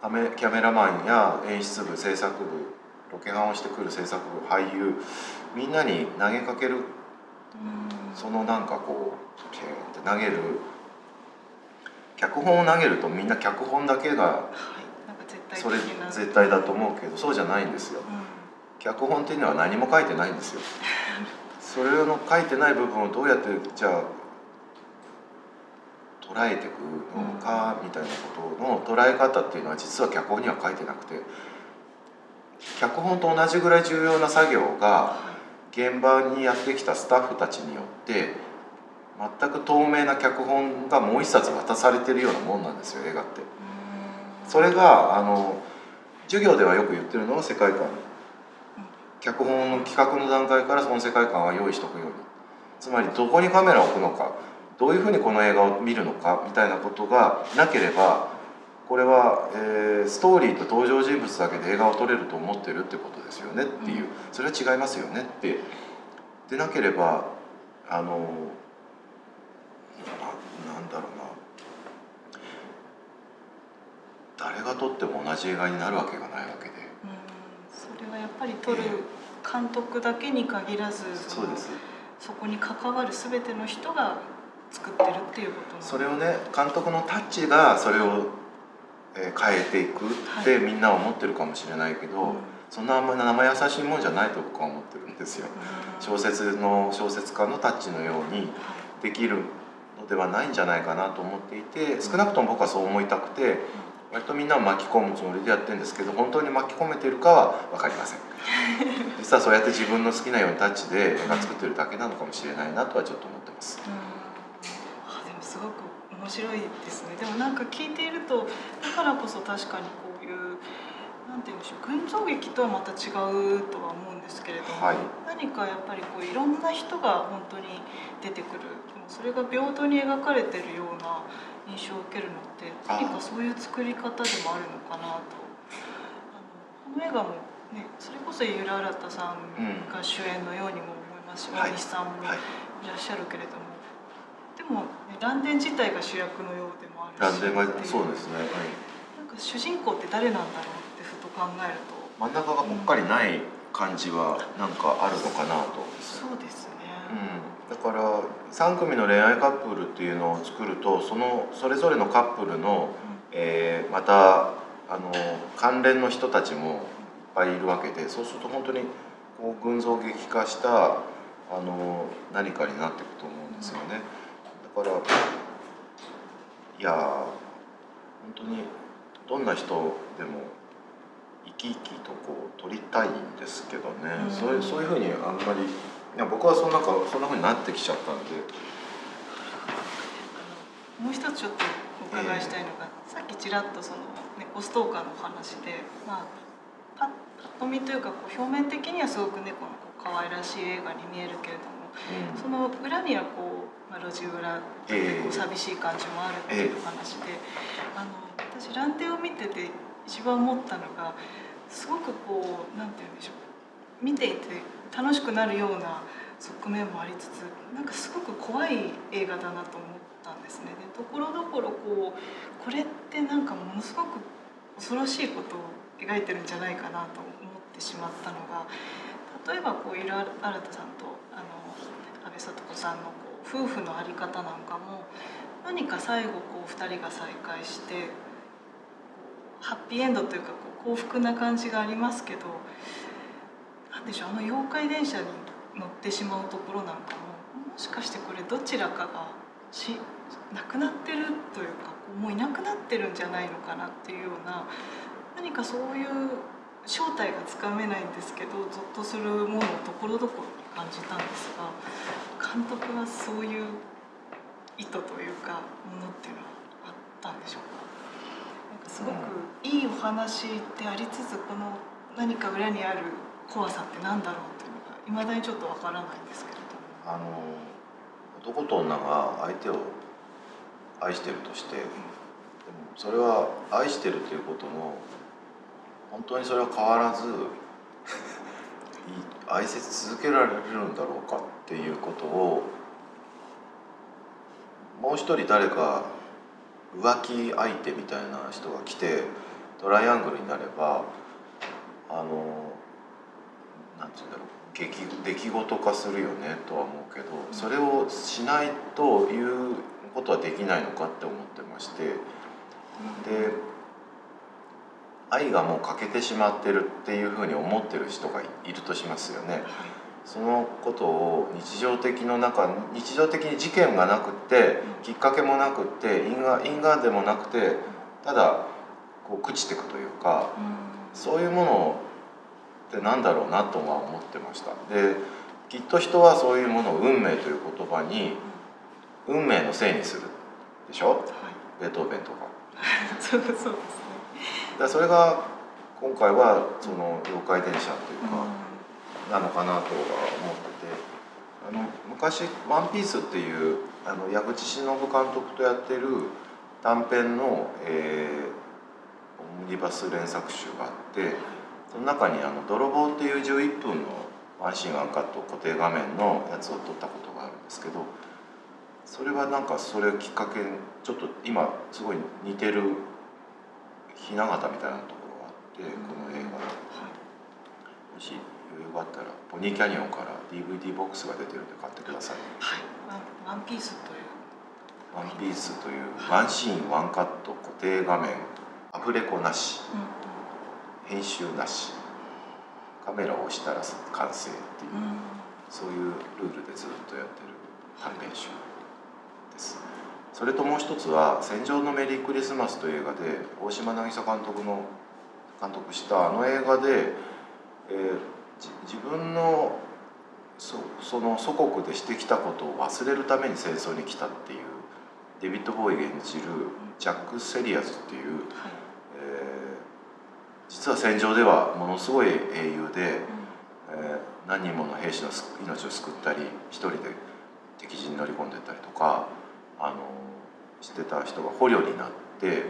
キャメラマンや演出部、制作部、ロケハンをしてくる制作部、俳優みんなに投げかける、そのなんかこうピューって投げる、脚本を投げるとみんな脚本だけがそれ絶対だと思うけど、そうじゃないんですよ。脚本っていうのは何も書いてないんですよ。それの書いてない部分をどうやってじゃあ捉えていくのかみたいなことの捉え方っていうのは、実は脚本には書いてなくて、脚本と同じぐらい重要な作業が現場にやってきたスタッフたちによって全く透明な脚本がもう一冊渡されてるようなもんなんですよ、映画って。それが授業ではよく言ってるのは世界観、脚本の企画の段階からその世界観は用意しとくように、つまりどこにカメラを置くのか、どういうふうにこの映画を見るのかみたいなことがなければ、これは、ストーリーと登場人物だけで映画を撮れると思ってるってことですよねっていう、それは違いますよねってでなければなんだろうな、誰が撮っても同じ映画になるわけがないわけで、それはやっぱり撮る監督だけに限らず、そうです、そこに関わる全ての人が作ってるっていうことなんです。それをね、監督のタッチがそれを変えていくってみんなは思ってるかもしれないけど、はい、そんなあんまり生優しいもんじゃないと僕は思ってるんですよ。小説家のタッチのようにできるのではないんじゃないかなと思っていて、少なくとも僕はそう思いたくて、割とみんなを巻き込むつもりでやってるんですけど、本当に巻き込めてるかは分かりません。実はそうやって自分の好きなようにタッチで映画作ってるだけなのかもしれないなとはちょっと思ってます。でもすごく面白いですね。でもなんか聞いていると、だからこそ確かにこういうなんて言うんでしょう、群像劇とはまた違うとは思うんですけれども、はい、何かやっぱりこういろんな人が本当に出てくる、それが平等に描かれてるような印象を受けるのって、何かそういう作り方でもあるのかなと。この映画もね、それこそ井浦新さんが主演のようにも思いますし、大西さんもいらっしゃるけれども、でも、ね、蘭電自体が主役のようでもあるし、そうですね、はい、なんか主人公って誰なんだろうってふと考えると、真ん中がぽっかりない感じはなんかあるのかなと。そうですね、だから3組の恋愛カップルっていうのを作ると、それぞれのカップルの、また関連の人たちもいっぱいいるわけで、そうすると本当にこう群像劇化した何かになっていくと思うんですよね。だからいや本当にどんな人でも生き生きとこう撮りたいんですけどね、そういうふうにあんまり。いや僕はそんな風になってきちゃったんで、もう一つちょっとお伺いしたいのが、さっきちらっとその、ね、猫ストーカーの話で、まあ、パッと見というかこう表面的にはすごく猫の可愛らしい映画に見えるけれども、うん、その裏にはこう、まあ、路地裏でこう寂しい感じもあるっていう話で、私蘭亭を見てて一番思ったのがすごくこうなんて言うんでしょう、見ていて楽しくなるような側面もありつつ、なんかすごく怖い映画だなと思ったんですね。で、ところどころこうこれってなんかものすごく恐ろしいことを描いてるんじゃないかなと思ってしまったのが、例えばこう井浦新さんと安部聡子さんのこう夫婦の在り方なんかも、何か最後こう2人が再会してハッピーエンドというかこう幸福な感じがありますけど、なんでしょう、あの妖怪電車に乗ってしまうところなんかも、もしかしてこれどちらかが亡くなってるというかもういなくなってるんじゃないのかなっていうような、何かそういう正体がつかめないんですけどゾッとするものをところどころに感じたんですが、監督はそういう意図というかものっていうのはあったんでしょうか。なんかすごくいいお話でありつつ、この何か裏にある怖さってなんだろうっていうのが未だにちょっとわからないんですけれども、男と女が相手を愛してるとして、でもそれは愛してるということの本当にそれは変わらず愛せ続けられるんだろうかっていうことを、もう一人誰か浮気相手みたいな人が来てトライアングルになれば、なんていうんだろう、出来事化するよねとは思うけど、それをしないということはできないのかって思ってまして、で愛がもう欠けてしまってるっていうふうに思ってる人がいるとしますよね。そのことを日常的に事件がなくて、きっかけもなくて、因果でもなくて、ただこう朽ちていくというか、そういうものってなんだろうなとは思ってました。で、きっと人はそういうものを運命という言葉に運命のせいにするでしょ、ベートーベンとかそうですね。だそれが今回はその妖怪電車というか、なのかなとは思ってて、昔「ワンピースっていう矢口忍監督とやってる短編の、オムニバス連作集があって、その中に「泥棒」っていう11分のワンシーンワンカット固定画面のやつを撮ったことがあるんですけど、それはなんかそれをきっかけにちょっと今すごい似てる雛形みたいなところがあって、この映画、もし余裕があったらポニーキャニオンから DVD ボックスが出てるんで買ってください。はい、ワンピースというワンシーンワンカット固定画面、アフレコなし、編集なし、カメラを押したら完成っていう、そういうルールでずっとやってる短編集です。それともう一つは「戦場のメリークリスマス」という映画で、大島渚監督したあの映画で、自分のその祖国でしてきたことを忘れるために戦争に来たっていう、デビッド・ボーイが演じるジャック・セリアズっていう、実は戦場ではものすごい英雄で、何人もの兵士の命を救ったり、一人で敵陣に乗り込んでったりとか。してた人が捕虜になって、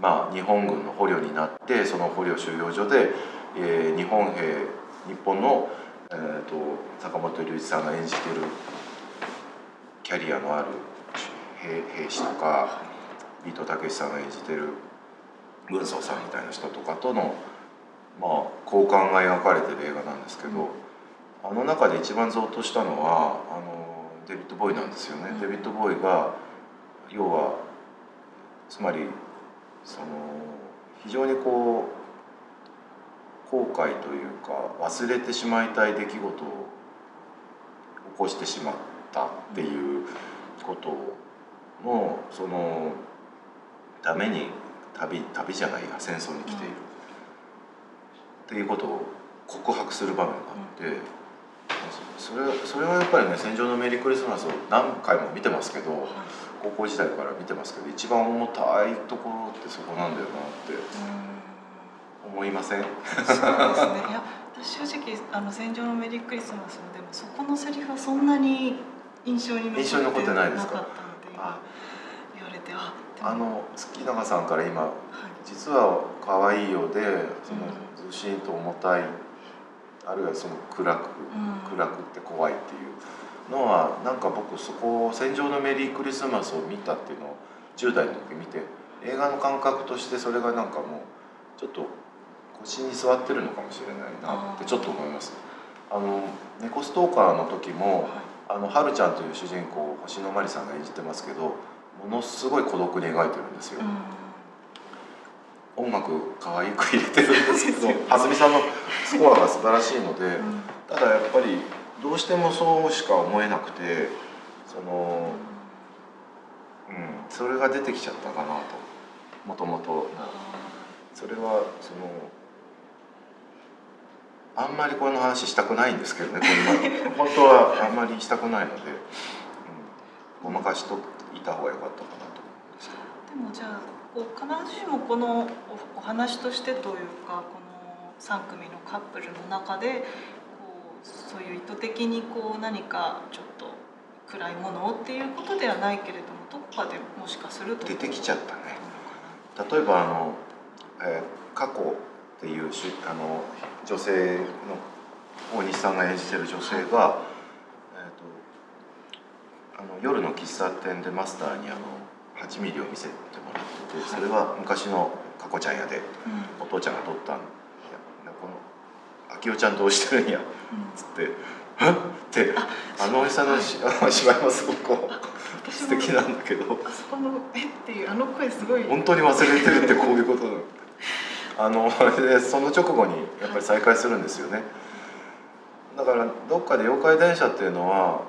まあ、日本軍の捕虜になって、その捕虜収容所で、日本の、坂本龍一さんが演じてるキャリアのある兵士とか、ビートたけしさんが演じてる軍曹さんみたいな人とかとの、まあ、交換が描かれてる映画なんですけど、あの中で一番ゾッとしたのはデビッド・ボーイなんですよね。デビッド・ボーイが要はつまりその非常にこう後悔というか忘れてしまいたい出来事を起こしてしまったっていうことのそのために旅じゃないや戦争に来ているっていうことを告白する場面があって、それはやっぱりね、戦場のメリークリスマスを何回も見てますけど、はい、高校時代から見てますけど、一番重たいところってそこなんだよなって思いません？そうですね。いや、正直戦場のメリークリスマスもでもそこのセリフはそんなに印象に残ってないですか？なかったので今言われて月永さんから今、はい、実は可愛いようでそのずしんと重たい、あるいはその暗くって怖いっていうのは、なんか僕そこを戦場のメリークリスマスを見たっていうのを10代の時見て、映画の感覚としてそれがなんかもうちょっと腰に座ってるのかもしれないなってちょっと思います。猫ストーカーの時も、はるちゃんという主人公を星野真里さんが演じてますけど、ものすごい孤独に描いてるんですよ。音楽可愛く入れてるんですけど、はずみさんのスコアが素晴らしいので、ただやっぱりどうしてもそうしか思えなくて、それが出てきちゃったかなと、もともとそれはあんまりこの話したくないんですけどね、本当はあんまりしたくないので、ごまかしといた方が良かったかなと思うんですけど。でもじゃあ必ずしもこのお話としてというか、この3組のカップルの中でそういう意図的に何かちょっと暗いものをっていうことではないけれども、どこかでもしかすると出てきちゃったね。例えば過去っていう女性の大西さんが演じてる女性が、夜の喫茶店でマスターに8ミリを見せてもらってて、それは昔のかこちゃんやで、お父ちゃんが撮ったんや、このあきおちゃんどうしてるんやっつって「えっ？」っておじさんの芝居もすごく素敵なんだけど、あそこの「えっ？」っていう声すごい本当に忘れてるって、こういうことなの。でその直後にやっぱり再会するんですよね。だからどっかで妖怪電車っていうのは、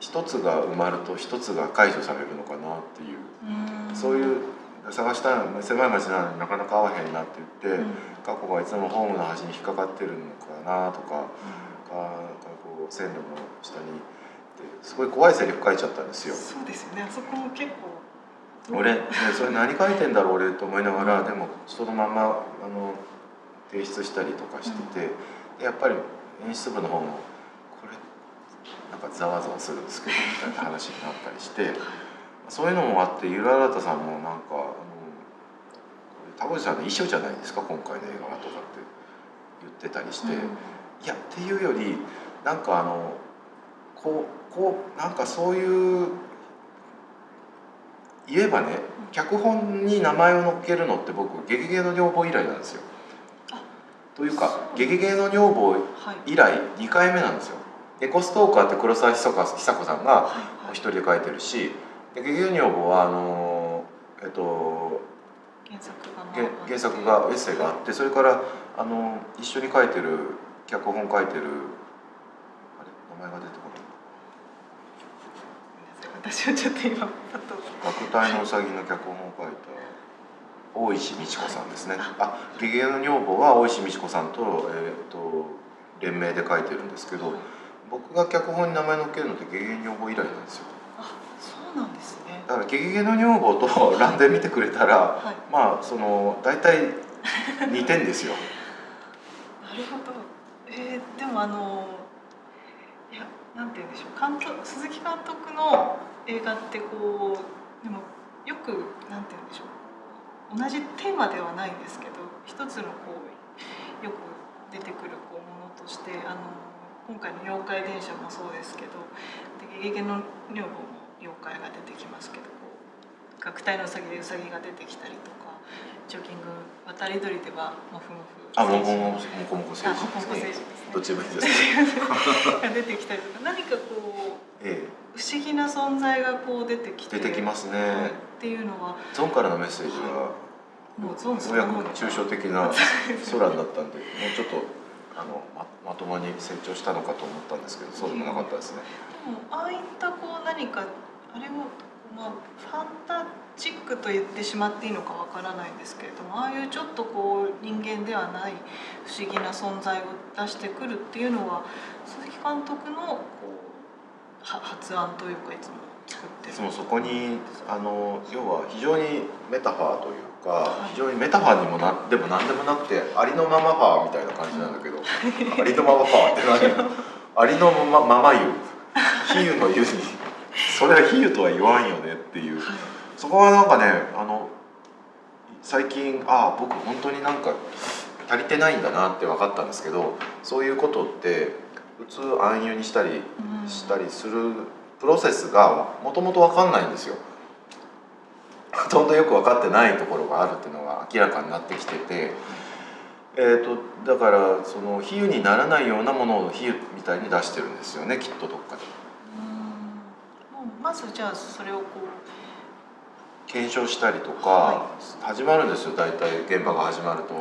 一つが埋まると一つが解除されるのかなっていう、そういう探したら狭い町なのになかなか合わへんなって言って、過去がいつもホームの端に引っかかってるのかなとか、線路の下にすごい怖いセリフ書いちゃったんですよ。そうですよね、あそこも結構俺、それ何書いてんだろう俺と思いながら、でもそのまま提出したりとかしてて、やっぱり演出部の方もなんかざわざわするんですけどみたいな話になったりして、そういうのもあって、ゆら新さんもなんか田越さんの衣装じゃないですか今回の映画はとかって言ってたりして、いやっていうよりなんかなんかそういう言えばね、脚本に名前を載っけるのって僕「ゲゲゲの女房」以来なんですよ。というか「ゲゲゲの女房」以来2回目なんですよ。猫ストーカーって黒沢久子さんがお一人で書いてるし、ゲゲゲの女房は原作がエッセイがあって、それから一緒に書いてる脚本書いてる、あれ名前が出てこない、私はちょっと今学隊のうさぎの脚本を書いた大石美智子さんですね。あ、ゲゲゲの女房は大石美智子さんと連名で書いてるんですけど、僕が脚本に名前載っけるのって「ゲゲゲの女房」以来なんですよ。あ、そうなんですね。だから「ゲゲゲの女房」と「ランデ」見てくれたら、はい、まあ大体似てんですよ。なるほど。でもいや、なんて言うんでしょう、鈴木監督の映画ってでもよくなんて言うんでしょう、同じテーマではないんですけど、一つのよく出てくるものとして今回の妖怪電車もそうですけど、ゲゲゲの女房も妖怪が出てきますけど、学隊のうさぎでうさぎが出てきたりとか、ジョギング渡り鳥ではモフモフ、あ、モコモコ選手ですね、どっちもいいですが出てきたりとか、何か不思議な存在が出てきて出てきますねっていうのは、ゾンからのメッセージはもうゾンの抽象的な空になったんで、もうちょっとまともに成長したのかと思ったんですけど、そうでもなかったですね。でもああいった何かあれも、ファンタジックと言ってしまっていいのかわからないんですけれども、ああいうちょっと人間ではない不思議な存在を出してくるっていうのは、鈴監督のこう発案というかいつも作ってる。いつもそこに要は非常にメタファーというか、はい、非常にメタファーにもでも何でもなくてありのままファーみたいな感じなんだけど、はい、ありのままファーって何ありのまま言う比喩の言うにそれは比喩とは言わんよねっていう、はい、そこはなんかね最近僕本当になんか足りてないんだなって分かったんですけど、そういうことって普通暗喩にしたりするプロセスがもともと分かんないんですよ。ほとんどよく分かってないところがあるっていうのが明らかになってきてて、だからその比喩にならないようなものを比喩みたいに出してるんですよね、きっとどっかで。まずじゃあそれをこう検証したりとか始まるんですよ、大体現場が始まると、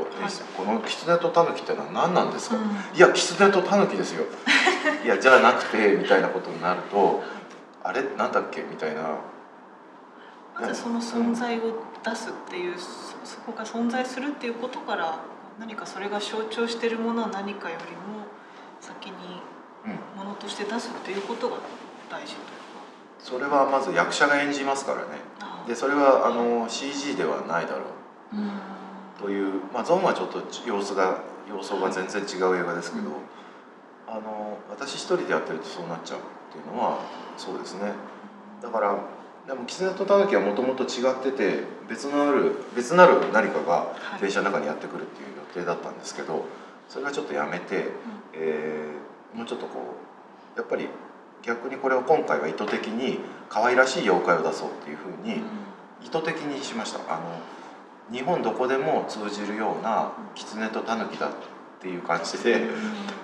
この狐と狸ってのは何なんですか、いや狐と狸ですよいやじゃなくてみたいなことになるとあれなんだっけみたいな、まずその存在を出すっていう、そこが存在するっていうことから何かそれが象徴しているものは何かよりも先にものとして出すっていうことが大事というか、それはまず役者が演じますからね。でそれはCG ではないだろう、という、まあ、ゾーンはちょっと様相が全然違う映画ですけど、私一人でやってるとそうなっちゃうっていうのはそうですね。だからでも狐と狸はもともと違ってて別なる何かが電車の中にやってくるっていう予定だったんですけど、それはちょっとやめて、もうちょっとこうやっぱり逆にこれを今回は意図的に可愛らしい妖怪を出そうっていうふうに意図的にしました。日本どこでも通じるような狐と狸だっていう感じで、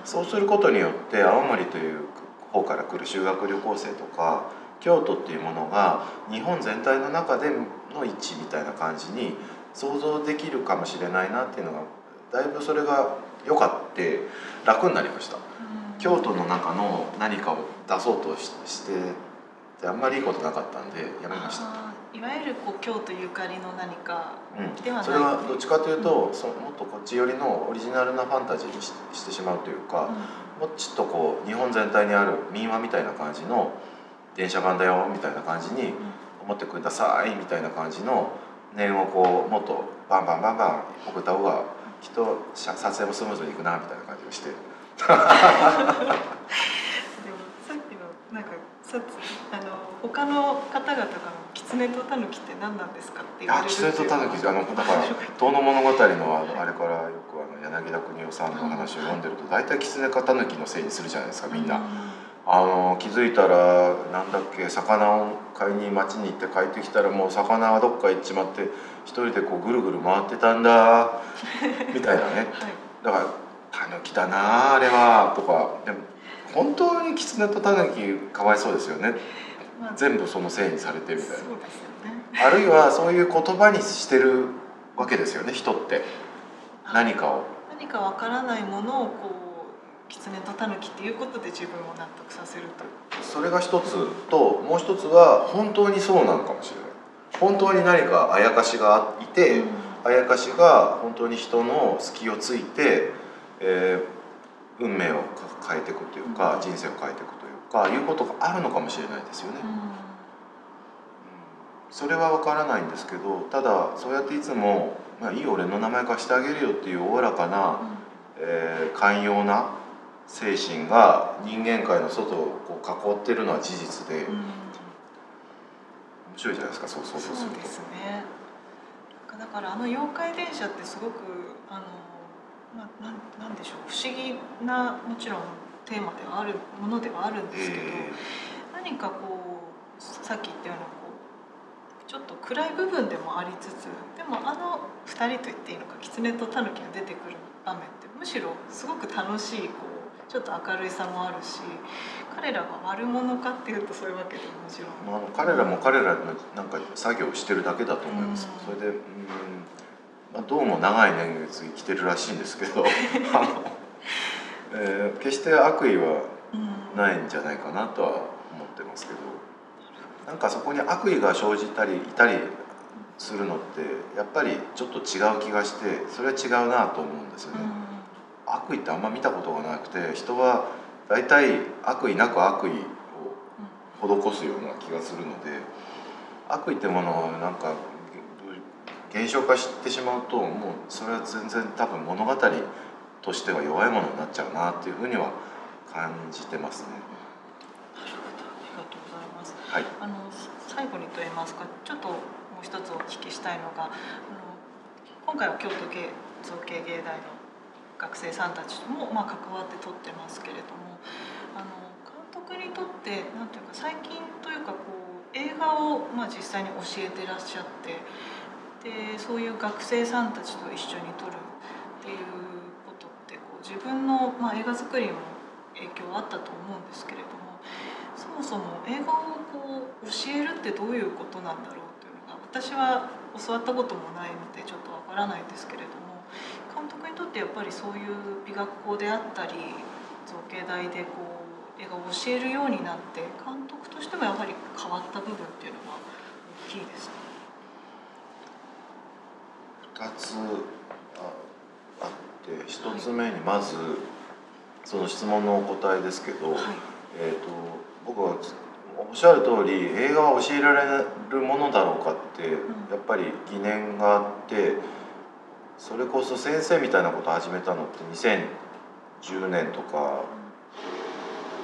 そうすることによって青森という方から来る修学旅行生とか京都っていうものが日本全体の中での位置みたいな感じに想像できるかもしれないなっていうのが、だいぶそれが良かって楽になりました。京都の中の何かを出そうとしてあんまりいいことなかったんでやめました。いわゆるこう京都ゆかりの何かではない、それはどっちかというと、もっとこっち寄りのオリジナルなファンタジーにしてしまうというか、もうちょっとこう日本全体にある民話みたいな感じの電車版だよみたいな感じに思ってくださいみたいな感じの念をこうもっとバンバンバンバン送った方がきっと撮影もスムーズにいくなみたいな感じがしてでもさっきのなんか他の方々が「狐と狸って何なんですか?」って言われるっていう。あ、狐と狸ってだから「遠野物語」のあれからよく柳田国男さんの話を読んでると大体狐か狸のせいにするじゃないですかみんな。気づいたらなんだっけ魚を買いに町に行って帰ってきたらもう魚はどっか行っちまって一人でこうぐるぐる回ってたんだみたいなね。はい、だから狸だなあれはとか、でも本当に狐と狸かわいそうですよね、全部そのせいにされてみたいな、そうですよね、あるいはそういう言葉にしてるわけですよね人って。何かわからないものをこう狐と狸っていうことで自分を納得させると、それが一つと、もう一つは本当にそうなのかもしれない。本当に何かあやかしがいて、あやかしが本当に人の隙をついて運命を変えていくというか、人生を変えていくというかいうことがあるのかもしれないですよね。それは分からないんですけど、ただそうやっていつも「まあ、いい俺の名前貸してあげるよ」っていうおおらかな、寛容な精神が人間界の外をこう囲ってるのは事実で、面白いじゃないですか、そうそうそうそう。そうですね。だから妖怪電車ってすごくなんでしょう、不思議なもちろんテーマではあるものではあるんですけど、何かこうさっき言ったようなこうちょっと暗い部分でもありつつ、でも2人と言っていいのか、狐と狸が出てくる場面ってむしろすごく楽しい、こうちょっと明るいさもあるし、彼らが悪者かっていうとそういうわけでももちろん、彼らも彼らのなんか作業をしてるだけだと思います。それでどうも長い年月生きてるらしいんですけど決して悪意はないんじゃないかなとは思ってますけど、なんかそこに悪意が生じたりいたりするのってやっぱりちょっと違う気がして、それは違うなと思うんですよね。悪意ってあんま見たことがなくて、人は大体悪意なく悪意を施すような気がするので、悪意ってものをなんか減少化してしまうと、もうそれは全然多分物語としては弱いものになっちゃうなっていうふうには感じてますね。なるほど、ありがとうございます、はい、最後にと言いますか、ちょっともう一つお聞きしたいのが、今回は京都造形芸大の学生さんたちもまあ関わって撮ってますけれども、監督にとってなんていうか、最近というかこう映画をまあ実際に教えてらっしゃって、でそういう学生さんたちと一緒に撮るっていうことってこう自分のまあ映画作りにも影響あったと思うんですけれども、そもそも映画をこう教えるってどういうことなんだろうというのが、私は教わったこともないのでちょっとわからないんですけれども、監督にとってやっぱりそういう美学校であったり造形大でこう絵が教えるようになって、監督としてもやっぱり変わった部分っていうのは大きいですね。2つあって、1つ目にまず、はい、その質問のお答えですけど、はい、僕はおっしゃる通り映画は教えられるものだろうかって、うん、やっぱり疑念があって、それこそ先生みたいなことを始めたのって2010年とか、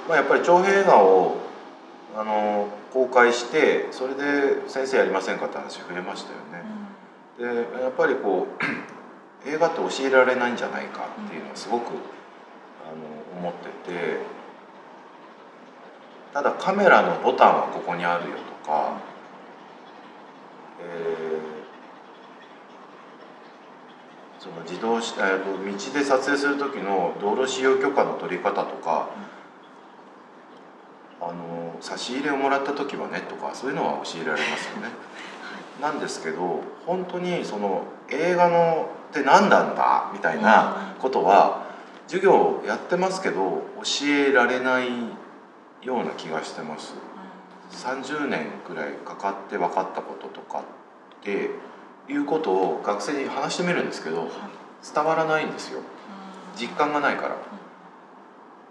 まあ、やっぱり長編映画を公開して、それで先生やりませんかって話増えましたよね。でやっぱりこう映画って教えられないんじゃないかっていうのをすごく思ってて、ただカメラのボタンはここにあるよとか、その道で撮影する時の道路使用許可の取り方とか、差し入れをもらった時はねとか、そういうのは教えられますよね。なんですけど本当にその映画のって何なんだみたいなことは授業やってますけど教えられないような気がしてます。30年くらいかかって分かったこととかっていうことを学生に話してみるんですけど、伝わらないんですよ。実感がないから、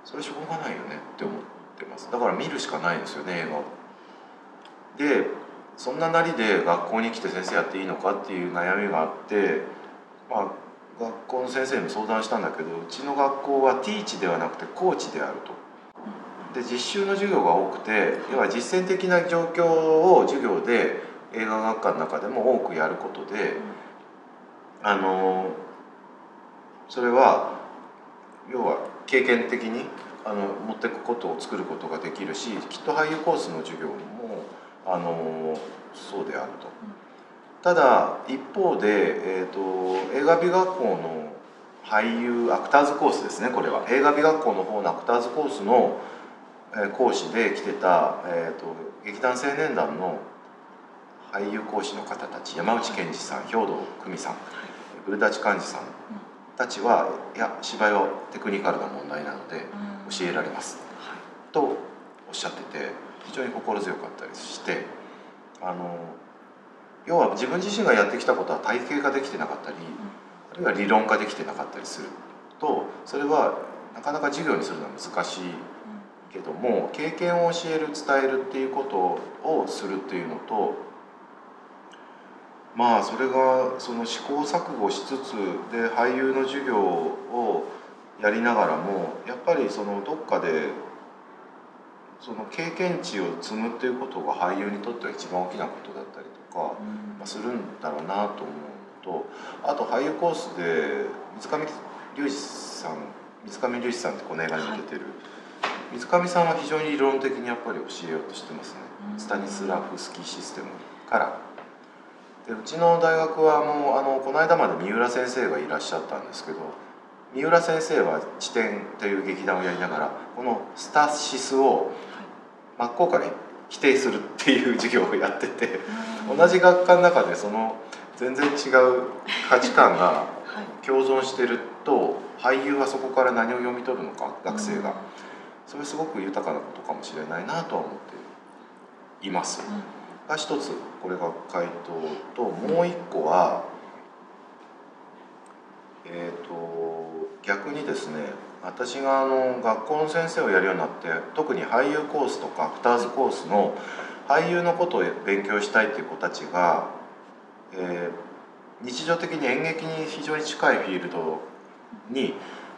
それしょうがないよねって思ってます。だから見るしかないんですよね、映画を。でそんななりで学校に来て先生やっていいのかっていう悩みがあって、まあ学校の先生にも相談したんだけど、うちの学校はティーチではなくてコーチであると。で実習の授業が多くて、要は実践的な状況を授業で映画学科の中でも多くやることで、それは要は経験的に持っていくことを作ることができるし、きっと俳優コースの授業もそうであると。ただ一方で、映画美学校の俳優アクターズコースですね、これは映画美学校の方のアクターズコースの講師で来てた、劇団青年団の俳優講師の方たち、山内健二さん、兵藤久美さん、古舘寛治さんたちは、いや芝居はテクニカルな問題なので教えられます、はい、とおっしゃってて、非常に心強かったりして、要は自分自身がやってきたことは体系化できてなかったり、あるいは理論化できてなかったりすると、それはなかなか授業にするのは難しいけども、経験を教える、伝えるっていうことをするっていうのと、まあそれがその試行錯誤しつつで、俳優の授業をやりながらも、やっぱりそのどっかでその経験値を積むっていうことが俳優にとっては一番大きなことだったりとかするんだろうなと思うと、あと俳優コースで水上龍司さんってこの映画に出てる、はい、水上さんは非常に理論的にやっぱり教えようとしてますね。スタニスラフスキーシステムからで、うちの大学はもうこの間まで三浦先生がいらっしゃったんですけど、三浦先生は「地点」という劇団をやりながら、このスタシスを真っ向から否定するっていう授業をやってて、同じ学科の中でその全然違う価値観が共存してると、俳優はそこから何を読み取るのか、学生が、それすごく豊かなことかもしれないなとは思っています。が一つ、これが回答と、もう一個は逆にですね、私が学校の先生をやるようになって、特に俳優コースとかアクターズコースの俳優のことを勉強したいっていう子たちが、日常的に演劇に非常に近いフィールドに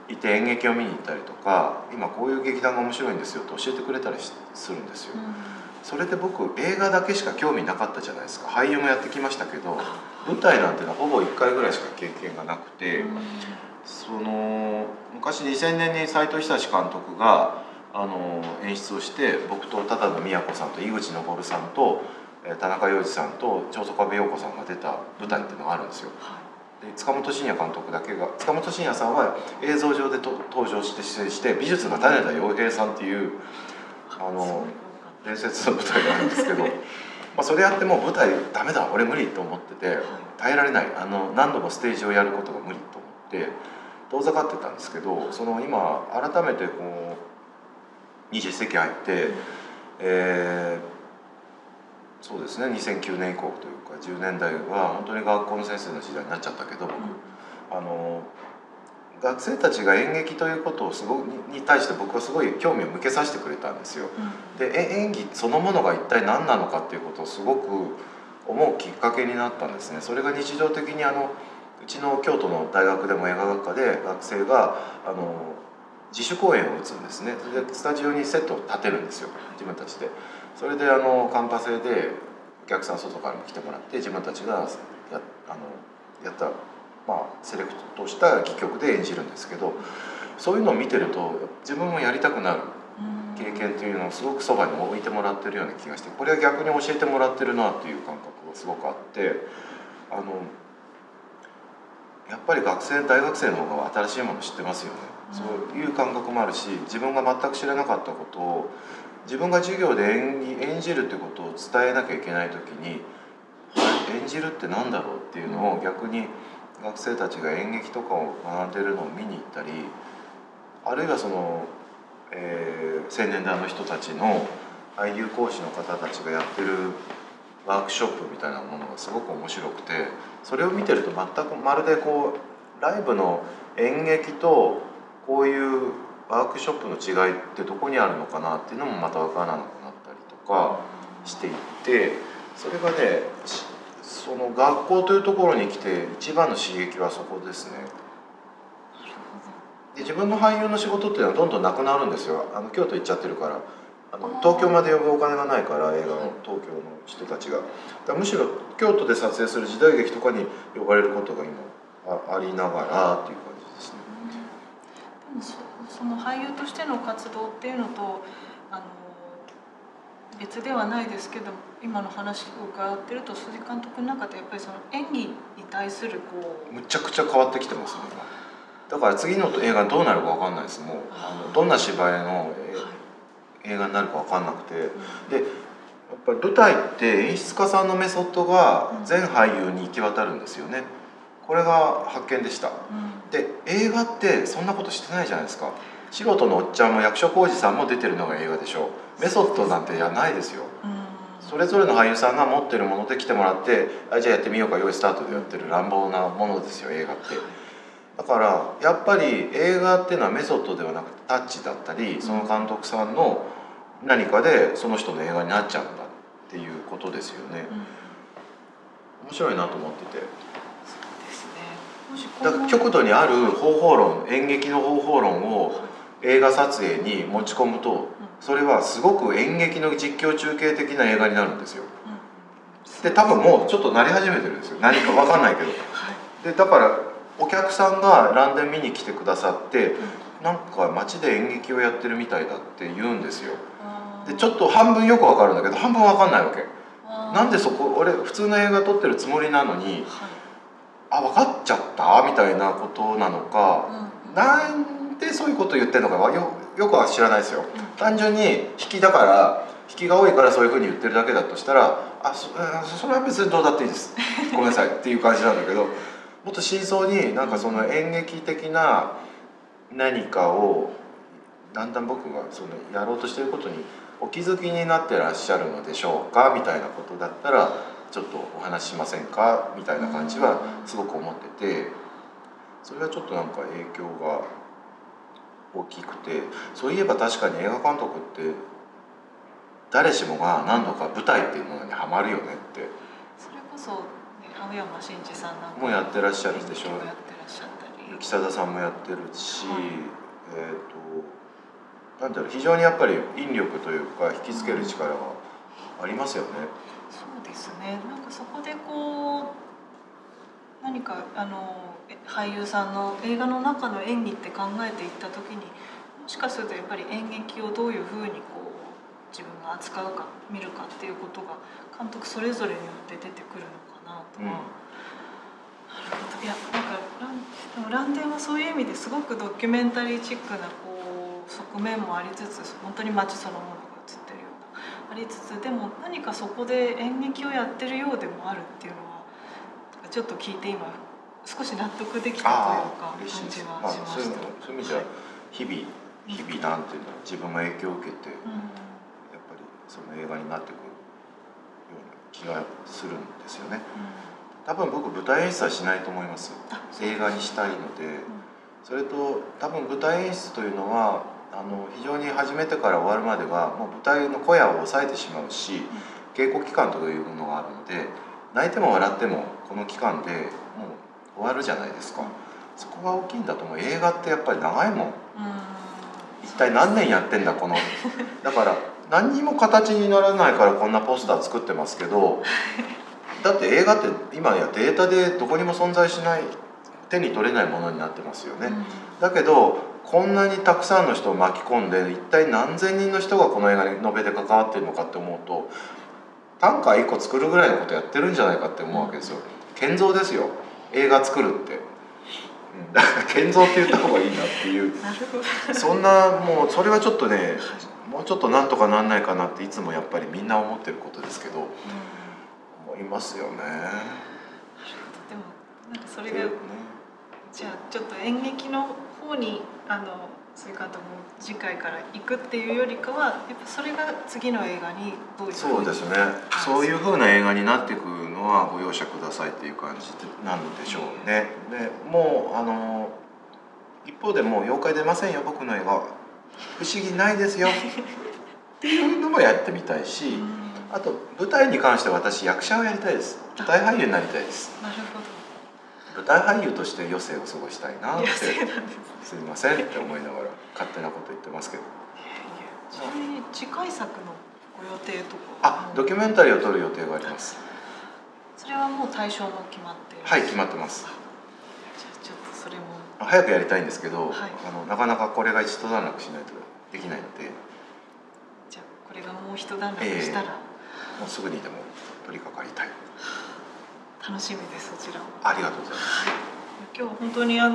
いて演劇を見に行ったりとか、今こういう劇団が面白いんですよと教えてくれたりするんですよ。それで僕映画だけしか興味なかったじゃないですか。俳優もやってきましたけど、舞台なんていうのはほぼ1回ぐらいしか経験がなくて、昔2000年に斎藤久志監督が演出をして、僕と只野美也子さんと井口昇さんと田中要次さんと長宗我部陽子さんが出た舞台っていうのがあるんですよ。で塚本慎也監督だけが、塚本慎也さんは映像上で登場して出演して、美術が種田洋平さんっていう伝説の舞台があるんですけどまあそれやってもう舞台ダメだ俺無理と思ってて、耐えられない、何度もステージをやることが無理と思って遠ざかってたんですけど、その今改めてこう21世紀入って、そうですね、2009年以降というか10年代は本当に学校の先生の時代になっちゃったけど、僕学生たちが演劇ということをに対して僕はすごい興味を向けさせてくれたんですよ。で演技そのものが一体何なのかっていうことをすごく思うきっかけになったんですね。それが日常的にうちの京都の大学でも映画学科で学生が自主公演を打つんですね。それでスタジオにセットを立てるんですよ、自分たちで。それでカンパ制でお客さん外からも来てもらって、自分たちがやったセレクトした戯曲で演じるんですけど、そういうのを見てると自分もやりたくなる経験というのをすごくそばに置いてもらってるような気がして、これは逆に教えてもらってるなという感覚がすごくあって、やっぱり大学生の方が新しいもの知ってますよね。そういう感覚もあるし、自分が全く知らなかったことを自分が授業で演じるということを伝えなきゃいけない時に、演じるって何だろうっていうのを逆に学生たちが演劇とかを学んでるのを見に行ったり、あるいは青年団の人たちの俳優講師の方たちがやってるワークショップみたいなものがすごく面白くて、それを見てると全くまるでこうライブの演劇とこういうワークショップの違いってどこにあるのかなっていうのもまた分からなくなったりとかしていって、それがね、その学校というところに来て一番の刺激はそこですね。で自分の俳優の仕事っていうのはどんどんなくなるんですよ。京都行っちゃってるから、東京まで呼ぶお金がないから、映画の東京の人たちが、だからむしろ京都で撮影する時代劇とかに呼ばれることが今ありながらっていう感じですね。うん、その俳優としての活動っていうのと別ではないですけど、今の話を伺ってると鈴木監督の中でやっぱりその演技に対するこうむちゃくちゃ変わってきてますね。だから次の映画どうなるか分かんないです。もうどんな芝居の映画になるか分かんなくて、でやっぱり舞台って演出家さんのメソッドが全俳優に行き渡るんですよね。これが発見でした。で映画ってそんなことしてないじゃないですか。素人のおっちゃんも役所広司さんも出てるのが映画でしょ。メソッドなんてやないですよ。それぞれの俳優さんが持ってるもので来てもらって、じゃあやってみようか、用意スタートでやってる乱暴なものですよ、映画って。だからやっぱり映画っていうのはメソッドではなくてタッチだったり、その監督さんの何かでその人の映画になっちゃうんだっていうことですよね。面白いなと思ってて。だから極度にある方法論、演劇の方法論を映画撮影に持ち込むと、それはすごく演劇の実況中継的な映画になるんですよ。で多分もうちょっとなり始めてるんですよ、何か分かんないけど。でだからお客さんがランデン見に来てくださって、なんか街で演劇をやってるみたいだって言うんですよ。でちょっと半分よく分かるんだけど、半分分かんないわけ。なんでそこ俺普通の映画撮ってるつもりなのに、あ分かっちゃったみたいなことなのか、なんでそういうこと言ってるのかはよくは知らないですよ。単純に引きが多いからそういうふうに言ってるだけだとしたら、それは別にどうだっていいですごめんなさいっていう感じなんだけど、もっと真相になんかその演劇的な何かをだんだん僕がそのやろうとしてることにお気づきになってらっしゃるのでしょうかみたいなことだったら、ちょっとお話ししませんかみたいな感じはすごく思ってて、それはちょっとなんか影響が大きくて、そういえば確かに映画監督って誰しもが何度か舞台っていうものにはまるよねって、それこそ青山真治さんなんかもやってらっしゃるでしょう、木更津さんもやってるし、はい、なんだろう、非常にやっぱり引力というか引きつける力がありますよね。そうですね。なんかそこでこう何か俳優さんの映画の中の演技って考えていった時に、もしかするとやっぱり演劇をどういうふうにこう自分が扱うか見るかっていうことが監督それぞれによって出てくるのかなとは、うん、いやなんか蘭亭はそういう意味ですごくドキュメンタリーチックなこう側面もありつつ、本当に街そのものが映ってるようなありつつ、でも何かそこで演劇をやってるようでもあるっていうのはちょっと聞いて今少し納得できたというか感じはしました。そういう意味じゃ日々なんていうのは自分が影響を受けて、うん、やっぱりその映画になってくるような気がするんですよね。うん、多分僕舞台演出はしないと思います。映画にしたいので、うん、それと多分舞台演出というのは非常に始めてから終わるまではもう舞台の小屋を抑えてしまうし、うん、稽古期間というものがあるので。泣いても笑ってもこの期間でもう終わるじゃないですか。そこが大きいんだと思う。映画ってやっぱり長いもん、一体何年やってんだこのだから何にも形にならないからこんなポスター作ってますけど、だって映画って今やデータでどこにも存在しない、手に取れないものになってますよね。だけどこんなにたくさんの人を巻き込んで一体何千人の人がこの映画に延べで関わってるのかって思うと、短歌1個作るぐらいのことやってるんじゃないかって思うわけですよ。建造ですよ、映画作るって、うん、だから建造って言った方がいいなっていうそんな、もうそれはちょっとね、もうちょっとなんとかなんないかなっていつもやっぱりみんな思ってることですけど、思いますよね。でもなんかそれが、ね、じゃあちょっと演劇の方にそういう方も次回から行くっていうよりかは、やっぱそれが次の映画にどういうそうですね、そういう風な映画になっていくのはご容赦くださいっていう感じなんでしょうね。でもう一方でもう「妖怪出ませんよ僕の映画不思議ないですよ」っていうのもやってみたいし、あと舞台に関しては私役者をやりたいです。舞台俳優になりたいです。なるほど、舞台俳優として余生を過ごしたいなって、すみませんって思いながら勝手なこと言ってますけど。ちなみに次回作のご予定とか。ドキュメンタリーを撮る予定があります。それはもう対象も決まって。はい、決まってます。じゃあちょっとそれも。早くやりたいんですけど、はい、なかなかこれが一段落しないとできないので。じゃあこれがもう一段落したら、もうすぐにでも取り掛かりたい。楽しみです、そちらも。ありがとうございます。今日は本当にたっ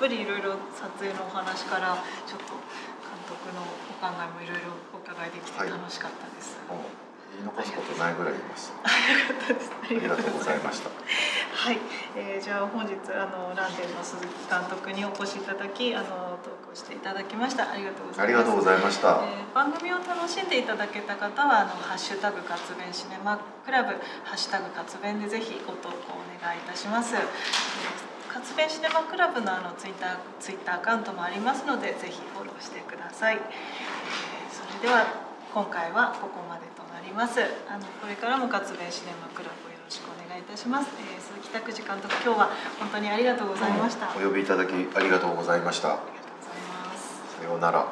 ぷりいろいろ撮影のお話からちょっと監督のお考えもいろいろお伺いできて楽しかったです。はい、もう言い残すことないぐらい言います。ありがとうございました。はい、じゃあ本日蘭亭の鈴木監督にお越しいただきトークをしていただきました。ありがとうございます。ありがとうございました。番組を楽しんでいただけた方はハッシュタグ活弁シネマクラブ、ハッシュタグ活弁でぜひご投稿お願いいたします。活弁シネマクラブのツイッターアカウントもありますのでぜひフォローしてください。それでは今回はここまでとなります。これからも活弁シネマクラブよろしくお願いいたします。鈴木拓二監督、今日は本当にありがとうございました。お呼びいただきありがとうございました。ありがとうございます。さようなら。